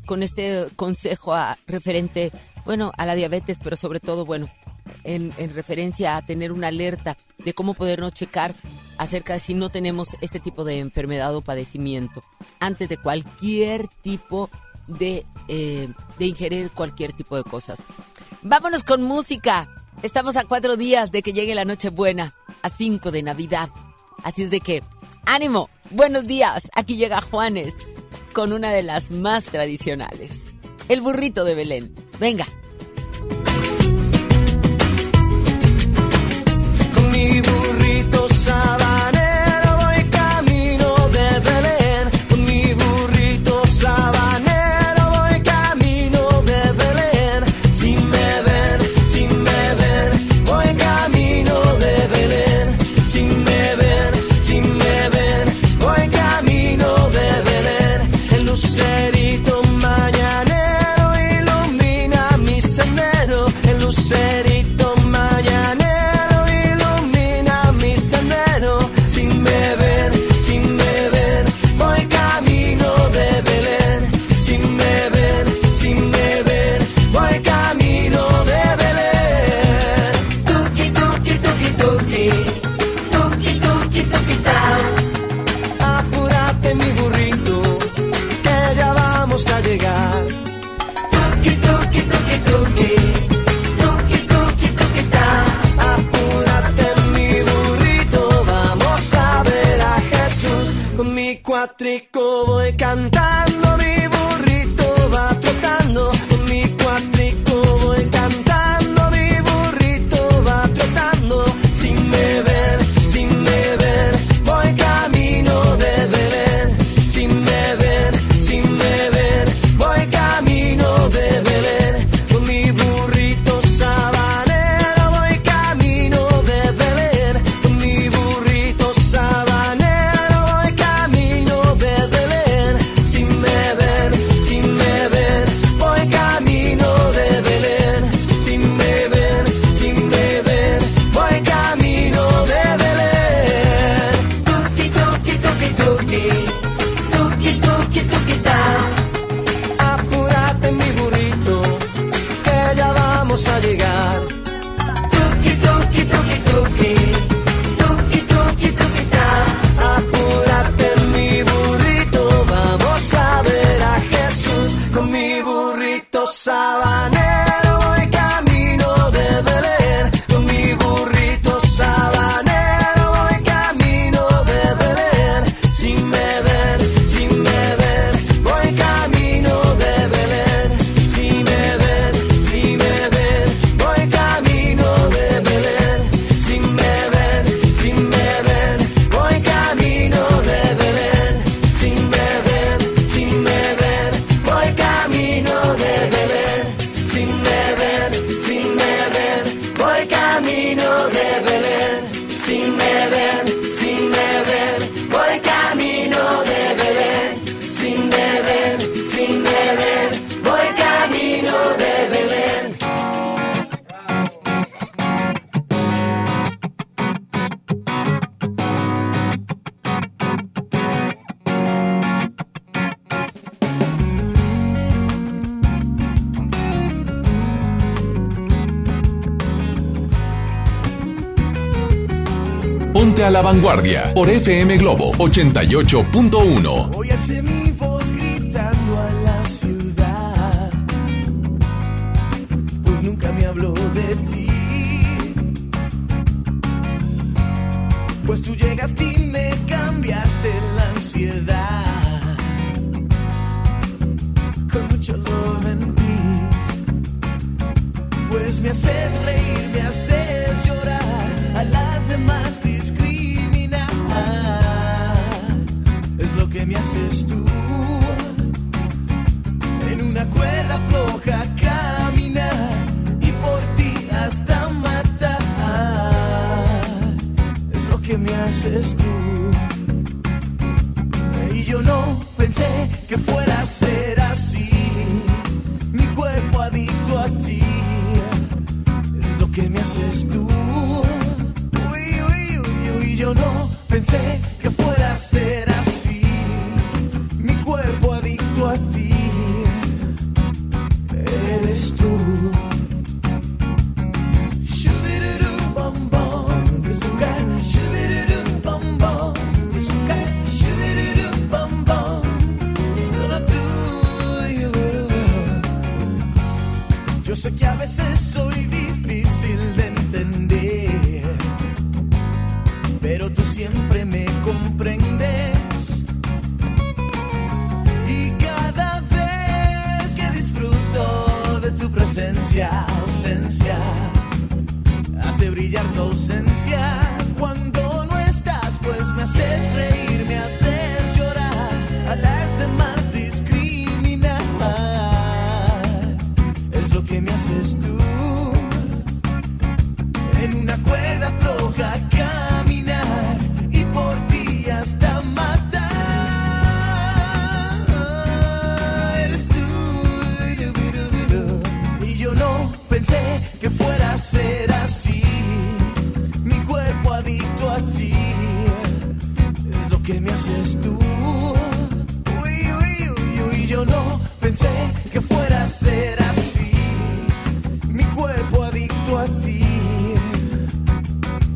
con este consejo referente, bueno, a la diabetes, pero sobre todo, bueno, en referencia a tener una alerta de cómo podernos checar acerca de si no tenemos este tipo de enfermedad o padecimiento antes de cualquier tipo de ingerir cualquier tipo de cosas. Vámonos con música. Estamos a 4 días de que llegue la Nochebuena, a 5 de Navidad. Así es de que, ánimo, buenos días, aquí llega Juanes con una de las más tradicionales, el burrito de Belén. Venga. Con mi burrito sabanero voy camino de cuatrico voy cantando, mi burrito va trotando. Con mi cuatrico voy cantando, mi burrito va trotando. Sin beber, voy camino de Belén. Sin beber, voy camino de Belén. Con mi burrito sabanero voy camino de Belén. Con mi burrito sabanero voy camino de Belén. Sin beber, voy camino de Belén. Sin beber, voy camino de Belén. Tuki, tuki, tuki, tuki. Tuki, tuki, tuki, ta. Apúrate mi burrito, que ya vamos a llegar. Tuki, tuki, tuki, tuki. Tuki, tuki, tuki, ta. Apúrate mi burrito, vamos a ver a Jesús. Con mi burrito sabanero voy camino de Belén. Con mi burrito sabanero voy camino de Belén. Sin beber, voy camino de Belén. Sin beber, voy camino de Belén. Sin beber, voy camino de Belén. Sin beber, voy camino de Belén. Sin beber, voy camino de Belén. Sin beber, voy camino de Belén. Sin beber, voy camino de Belén. Ponte a la vanguardia por FM Globo 88.1. Voy a hacer mi voz gritando a la ciudad, pues nunca me habló de ti. Pues tú llegaste y me cambiaste la ansiedad con mucho love and peace. Pues me haces reír, me haces llorar, a las demás discriminar. Es lo que me haces tú. En una cuerda floja caminar y por ti hasta matar. Es lo que me haces tú. Y yo no pensé que fuera a ser así. Mi cuerpo adicto a ti. Es lo que me haces tú. Yo no pensé que fuera a ser así, mi cuerpo adicto a ti, eres tú. Yo sé que a veces soy difícil de entender, pero tú siempre me comprendes. Y cada vez que disfruto de tu presencia, ausencia, hace brillar tu ausencia. Cuando no estás, pues me haces reír, me haces llorar, a las demás discriminar. Es lo que me haces tú. En una cuerda floja que fuera a ser así, mi cuerpo adicto a ti, es lo que me haces tú. Uy, uy, uy, uy, yo no pensé que fuera a ser así, mi cuerpo adicto a ti,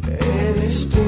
eres tú.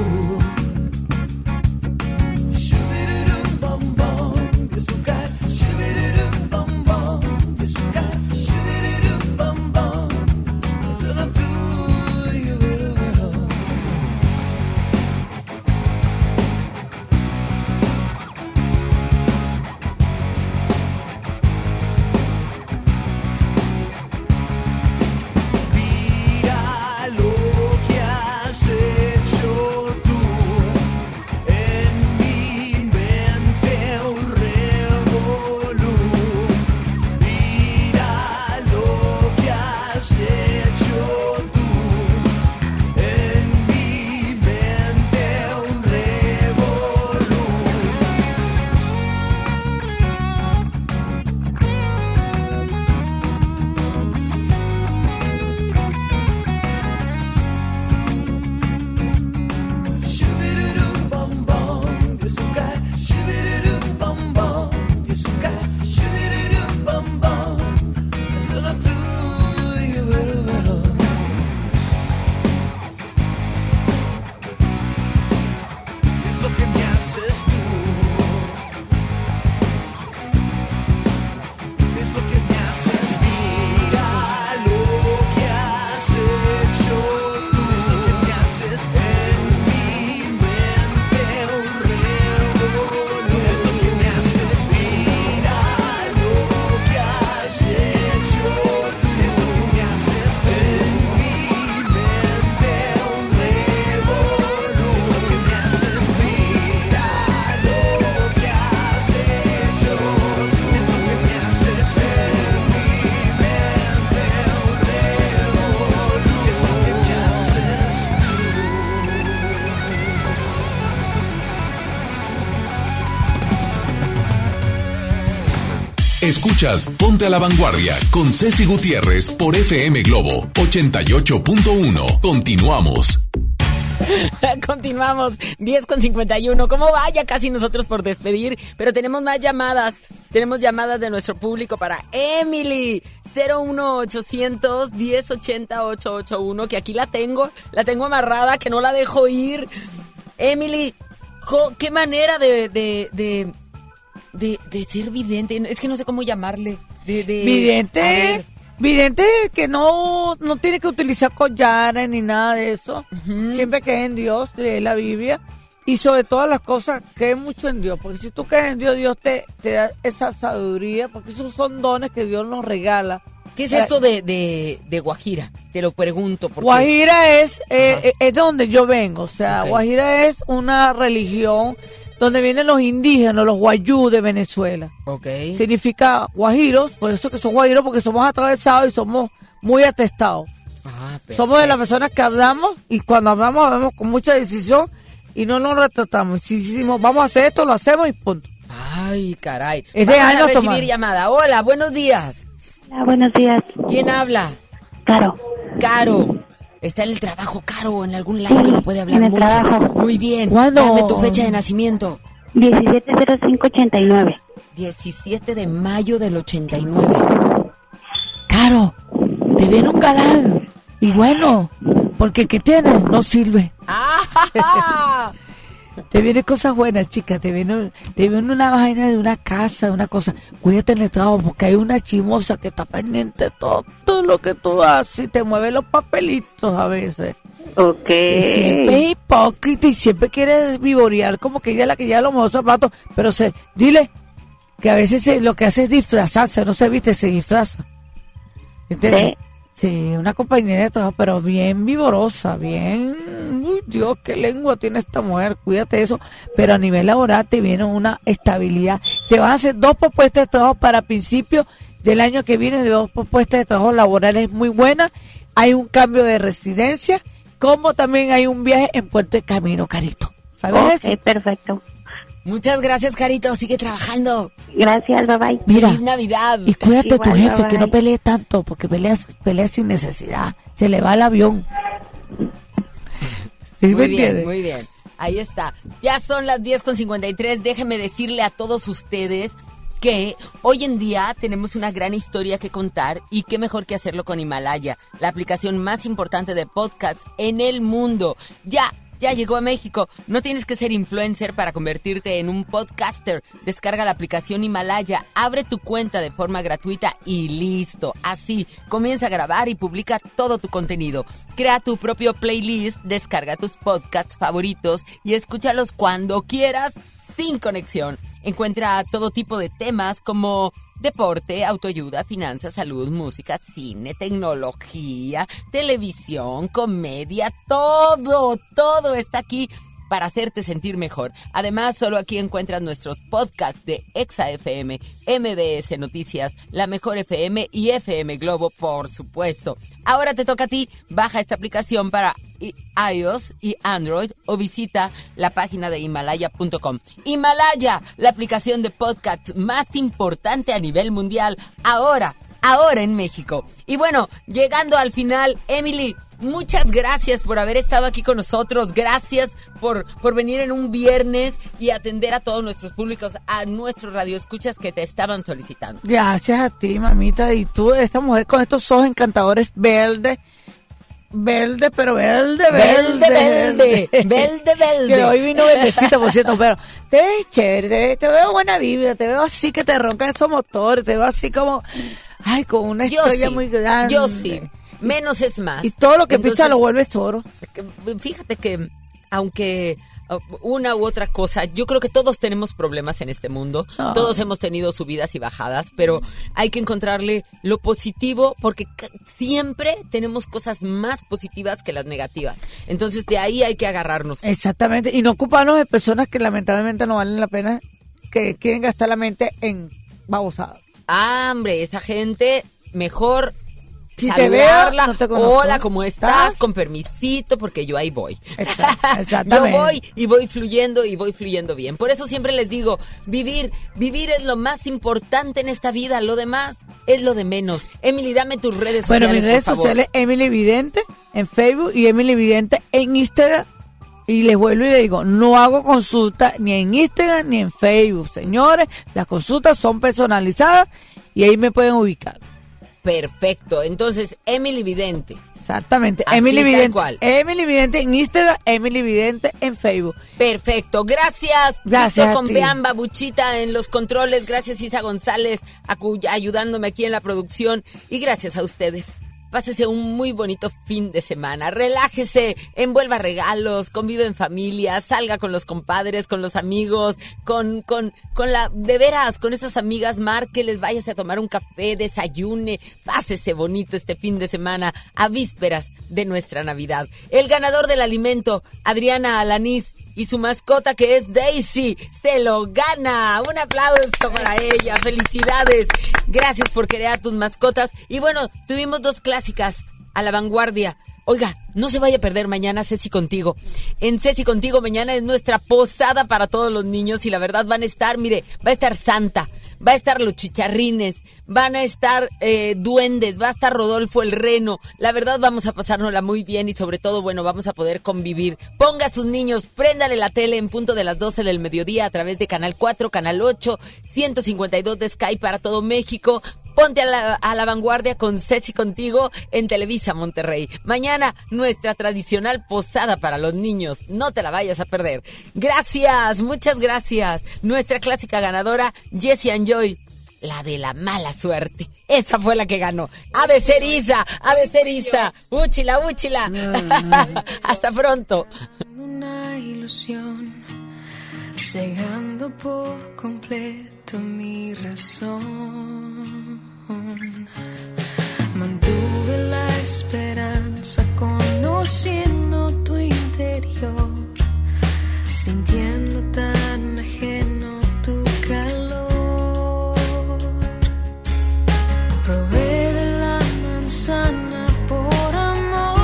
Escuchas Ponte a la Vanguardia con Ceci Gutiérrez por FM Globo 88.1. Continuamos. Continuamos, 10:51. ¿Cómo va? Ya casi nosotros por despedir, pero tenemos más llamadas. Tenemos llamadas de nuestro público para Emily, 01800 1080 881, que aquí la tengo amarrada, que no la dejo ir. Emily, qué manera de ser vidente, es que no sé cómo llamarle. ¿Vidente? Vidente que no tiene que utilizar collares ni nada de eso. Uh-huh. Siempre cree en Dios, lee la Biblia y sobre todas las cosas cree mucho en Dios. Porque si tú crees en Dios, Dios te da esa sabiduría, porque esos son dones que Dios nos regala. ¿Qué es esto de Guajira? Te lo pregunto. Porque... Guajira es de donde yo vengo. O sea, okay. Guajira es una religión donde vienen los indígenas, los guayú de Venezuela. Okay. Significa guajiros, por eso que son guajiros, porque somos atravesados y somos muy atestados. Ah, somos de las personas que hablamos, y cuando hablamos con mucha decisión y no nos retratamos. Si decimos, vamos a hacer esto, lo hacemos y punto. Ay, caray. Es de años recibir tomar. Llamada. Hola, buenos días. Hola, buenos días. ¿Quién habla? Caro. Está en el trabajo, Caro, en algún lado, sí, que no puede hablar mucho. Trabajo. Muy bien. ¿Cuándo? Dame tu fecha de nacimiento. 17/05/89. 17 de mayo del 89. Caro, te viene un galán. Y bueno, porque el que tienes no sirve. ¡Ah! Te vienen cosas buenas, chica. Te viene una vaina de una casa, de una cosa. Cuídate en el trabajo, porque hay una chimosa que está pendiente de todo lo que tú haces y te mueve los papelitos a veces. Ok. Y siempre es hipócrita y siempre quieres vivorear como que ella es la que ya los mejores zapatos. Pero dile que a veces lo que hace es disfrazarse, no se viste, se disfraza. ¿Entiendes? Sí, una compañera de trabajo, pero bien vigorosa, bien... Uy, Dios, qué lengua tiene esta mujer, cuídate de eso. Pero a nivel laboral te viene una estabilidad. Te van a hacer 2 propuestas de trabajo para principios del año que viene, 2 propuestas de trabajo laborales muy buenas. Hay un cambio de residencia, como también hay un viaje en Puerto de Camino, Carito. ¿Sabes eso? Perfecto. Muchas gracias, Carito, sigue trabajando. Gracias, bye bye. Mira, feliz Navidad. Y cuídate de tu jefe, bye, que no pelee tanto, porque peleas sin necesidad. Se le va el avión. ¿Sí muy bien, entiendes? Muy bien. Ahí está. Ya son las 10:53. Déjenme decirle a todos ustedes que hoy en día tenemos una gran historia que contar, y qué mejor que hacerlo con Himalaya, la aplicación más importante de podcasts en el mundo. Ya llegó a México. No tienes que ser influencer para convertirte en un podcaster. Descarga la aplicación Himalaya, abre tu cuenta de forma gratuita y listo. Así, comienza a grabar y publica todo tu contenido. Crea tu propio playlist, descarga tus podcasts favoritos y escúchalos cuando quieras, sin conexión. Encuentra todo tipo de temas como deporte, autoayuda, finanzas, salud, música, cine, tecnología, televisión, comedia, todo está aquí para hacerte sentir mejor. Además, solo aquí encuentras nuestros podcasts de Exa FM, MBS Noticias, La Mejor FM y FM Globo, por supuesto. Ahora te toca a ti. Baja esta aplicación para iOS y Android o visita la página de Himalaya.com. Himalaya, la aplicación de podcast más importante a nivel mundial, ahora en México. Y bueno, llegando al final, Emily, muchas gracias por haber estado aquí con nosotros. Gracias por venir en un viernes y atender a todos nuestros públicos, a nuestros radioescuchas que te estaban solicitando. Gracias a ti, mamita. Y tú, esta mujer con estos ojos encantadores verdes, pero verde. Que hoy vino verdecita, por cierto, pero te ves chévere, te veo buena vibra, te veo así que te roncan esos motores, te veo así como, ay, con una historia muy grande. Yo sí. Menos es más. Y todo lo que pisa lo vuelves oro. Fíjate que, aunque una u otra cosa, yo creo que todos tenemos problemas en este mundo. Oh. Todos hemos tenido subidas y bajadas, pero hay que encontrarle lo positivo, porque siempre tenemos cosas más positivas que las negativas. Entonces, de ahí hay que agarrarnos. Exactamente. Y no ocuparnos de personas que lamentablemente no valen la pena, que quieren gastar la mente en babosadas. Ah, hombre, esa gente mejor... Si saludarla, te veo, no te conozco. Hola, ¿cómo estás? Con permisito, porque yo ahí voy. Exactamente. Yo voy y voy fluyendo bien. Por eso siempre les digo, vivir es lo más importante en esta vida, lo demás es lo de menos. Emily, dame tus redes sociales, mis redes sociales, Emily Vidente en Facebook y Emily Vidente en Instagram. Y les vuelvo y les digo, no hago consulta ni en Instagram ni en Facebook, señores. Las consultas son personalizadas y ahí me pueden ubicar. Perfecto, entonces Emily Vidente. Exactamente, así, Emily Vidente. Cual. Emily Vidente en Instagram, Emily Vidente en Facebook. Perfecto, gracias. Gracias. Con Bean Babuchita en los controles, gracias Isa González ayudándome aquí en la producción y gracias a ustedes. Pásese un muy bonito fin de semana, relájese, envuelva regalos, convive en familia, salga con los compadres, con los amigos, con la, de veras, con esas amigas, márqueles, váyase a tomar un café, desayune, pásese bonito este fin de semana, a vísperas de nuestra Navidad. El ganador del alimento, Adriana Alanís, y su mascota que es Daisy, se lo gana. Un aplauso para ella. Felicidades. Gracias por querer a tus mascotas. Y bueno, tuvimos dos clásicas a la vanguardia. Oiga, no se vaya a perder mañana Ceci Contigo. En Ceci Contigo mañana es nuestra posada para todos los niños y la verdad van a estar, mire, va a estar Santa, va a estar los chicharrines, van a estar duendes, va a estar Rodolfo el Reno. La verdad vamos a pasárnosla muy bien y sobre todo, bueno, vamos a poder convivir. Ponga a sus niños, préndale la tele en punto de las 12 del mediodía a través de Canal 4, Canal 8, 152 de Sky para todo México. Ponte a la vanguardia con Ceci Contigo en Televisa Monterrey. Mañana nuestra tradicional posada para los niños. No te la vayas a perder. Gracias, muchas gracias. Nuestra clásica ganadora, Jessie and Joy, la de la mala suerte. Esa fue la que ganó. A de ser Isa. Úchila. Hasta pronto. Una ilusión, cegando por completo mi razón. Mantuve la esperanza conociendo tu interior, sintiendo tan ajeno tu calor. Probé de la manzana por amor.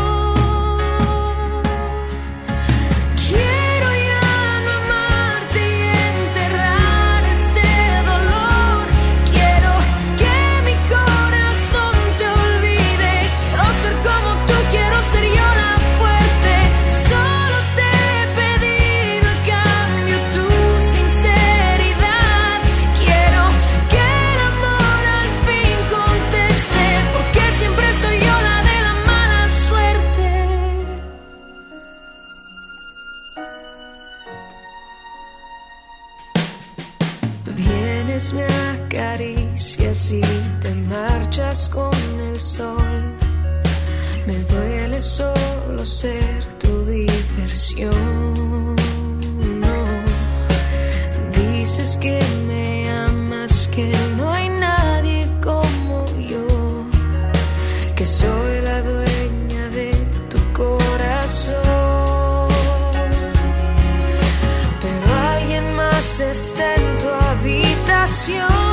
Quiero ya no amarte y enterrar este dolor. Quiero que mi corazón te olvide. Quiero ser como tú, quiero ser yo la fuerte. Solo te he pedido a cambio tu sinceridad. Quiero que el amor al fin conteste, porque siempre soy yo la de la mala suerte. Vienes, me acaricias y te marchas con el sol. Me duele solo ser tu diversión. No. Dices que me amas, que no hay nadie como yo, que soy la dueña de tu corazón. Pero alguien más está en tu habitación.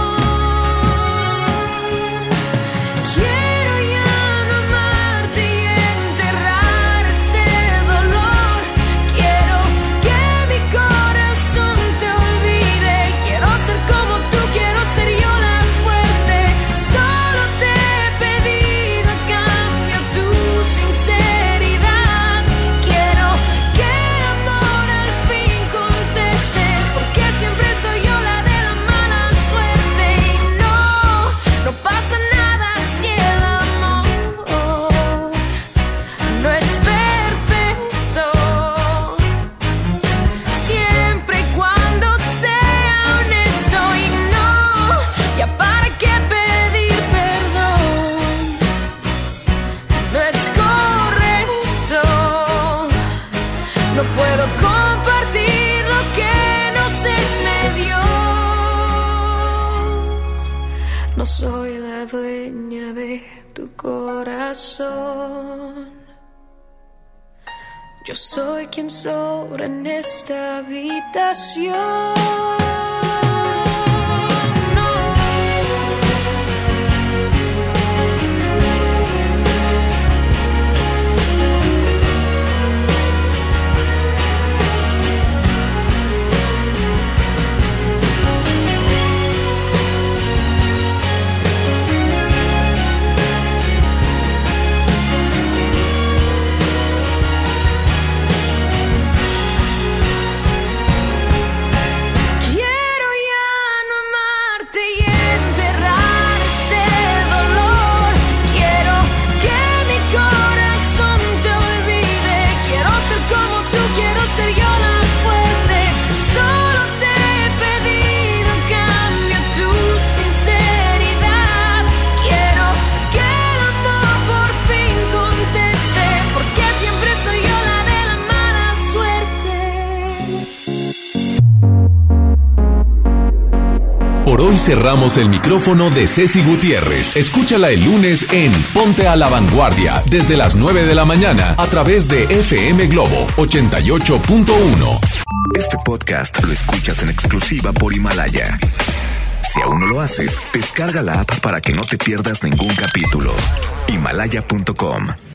No soy la dueña de tu corazón. Yo soy quien sobra en esta habitación. No. Por hoy cerramos el micrófono de Ceci Gutiérrez. Escúchala el lunes en Ponte a la Vanguardia, desde las 9 de la mañana, a través de FM Globo 88.1. Este podcast lo escuchas en exclusiva por Himalaya. Si aún no lo haces, descarga la app para que no te pierdas ningún capítulo. Himalaya.com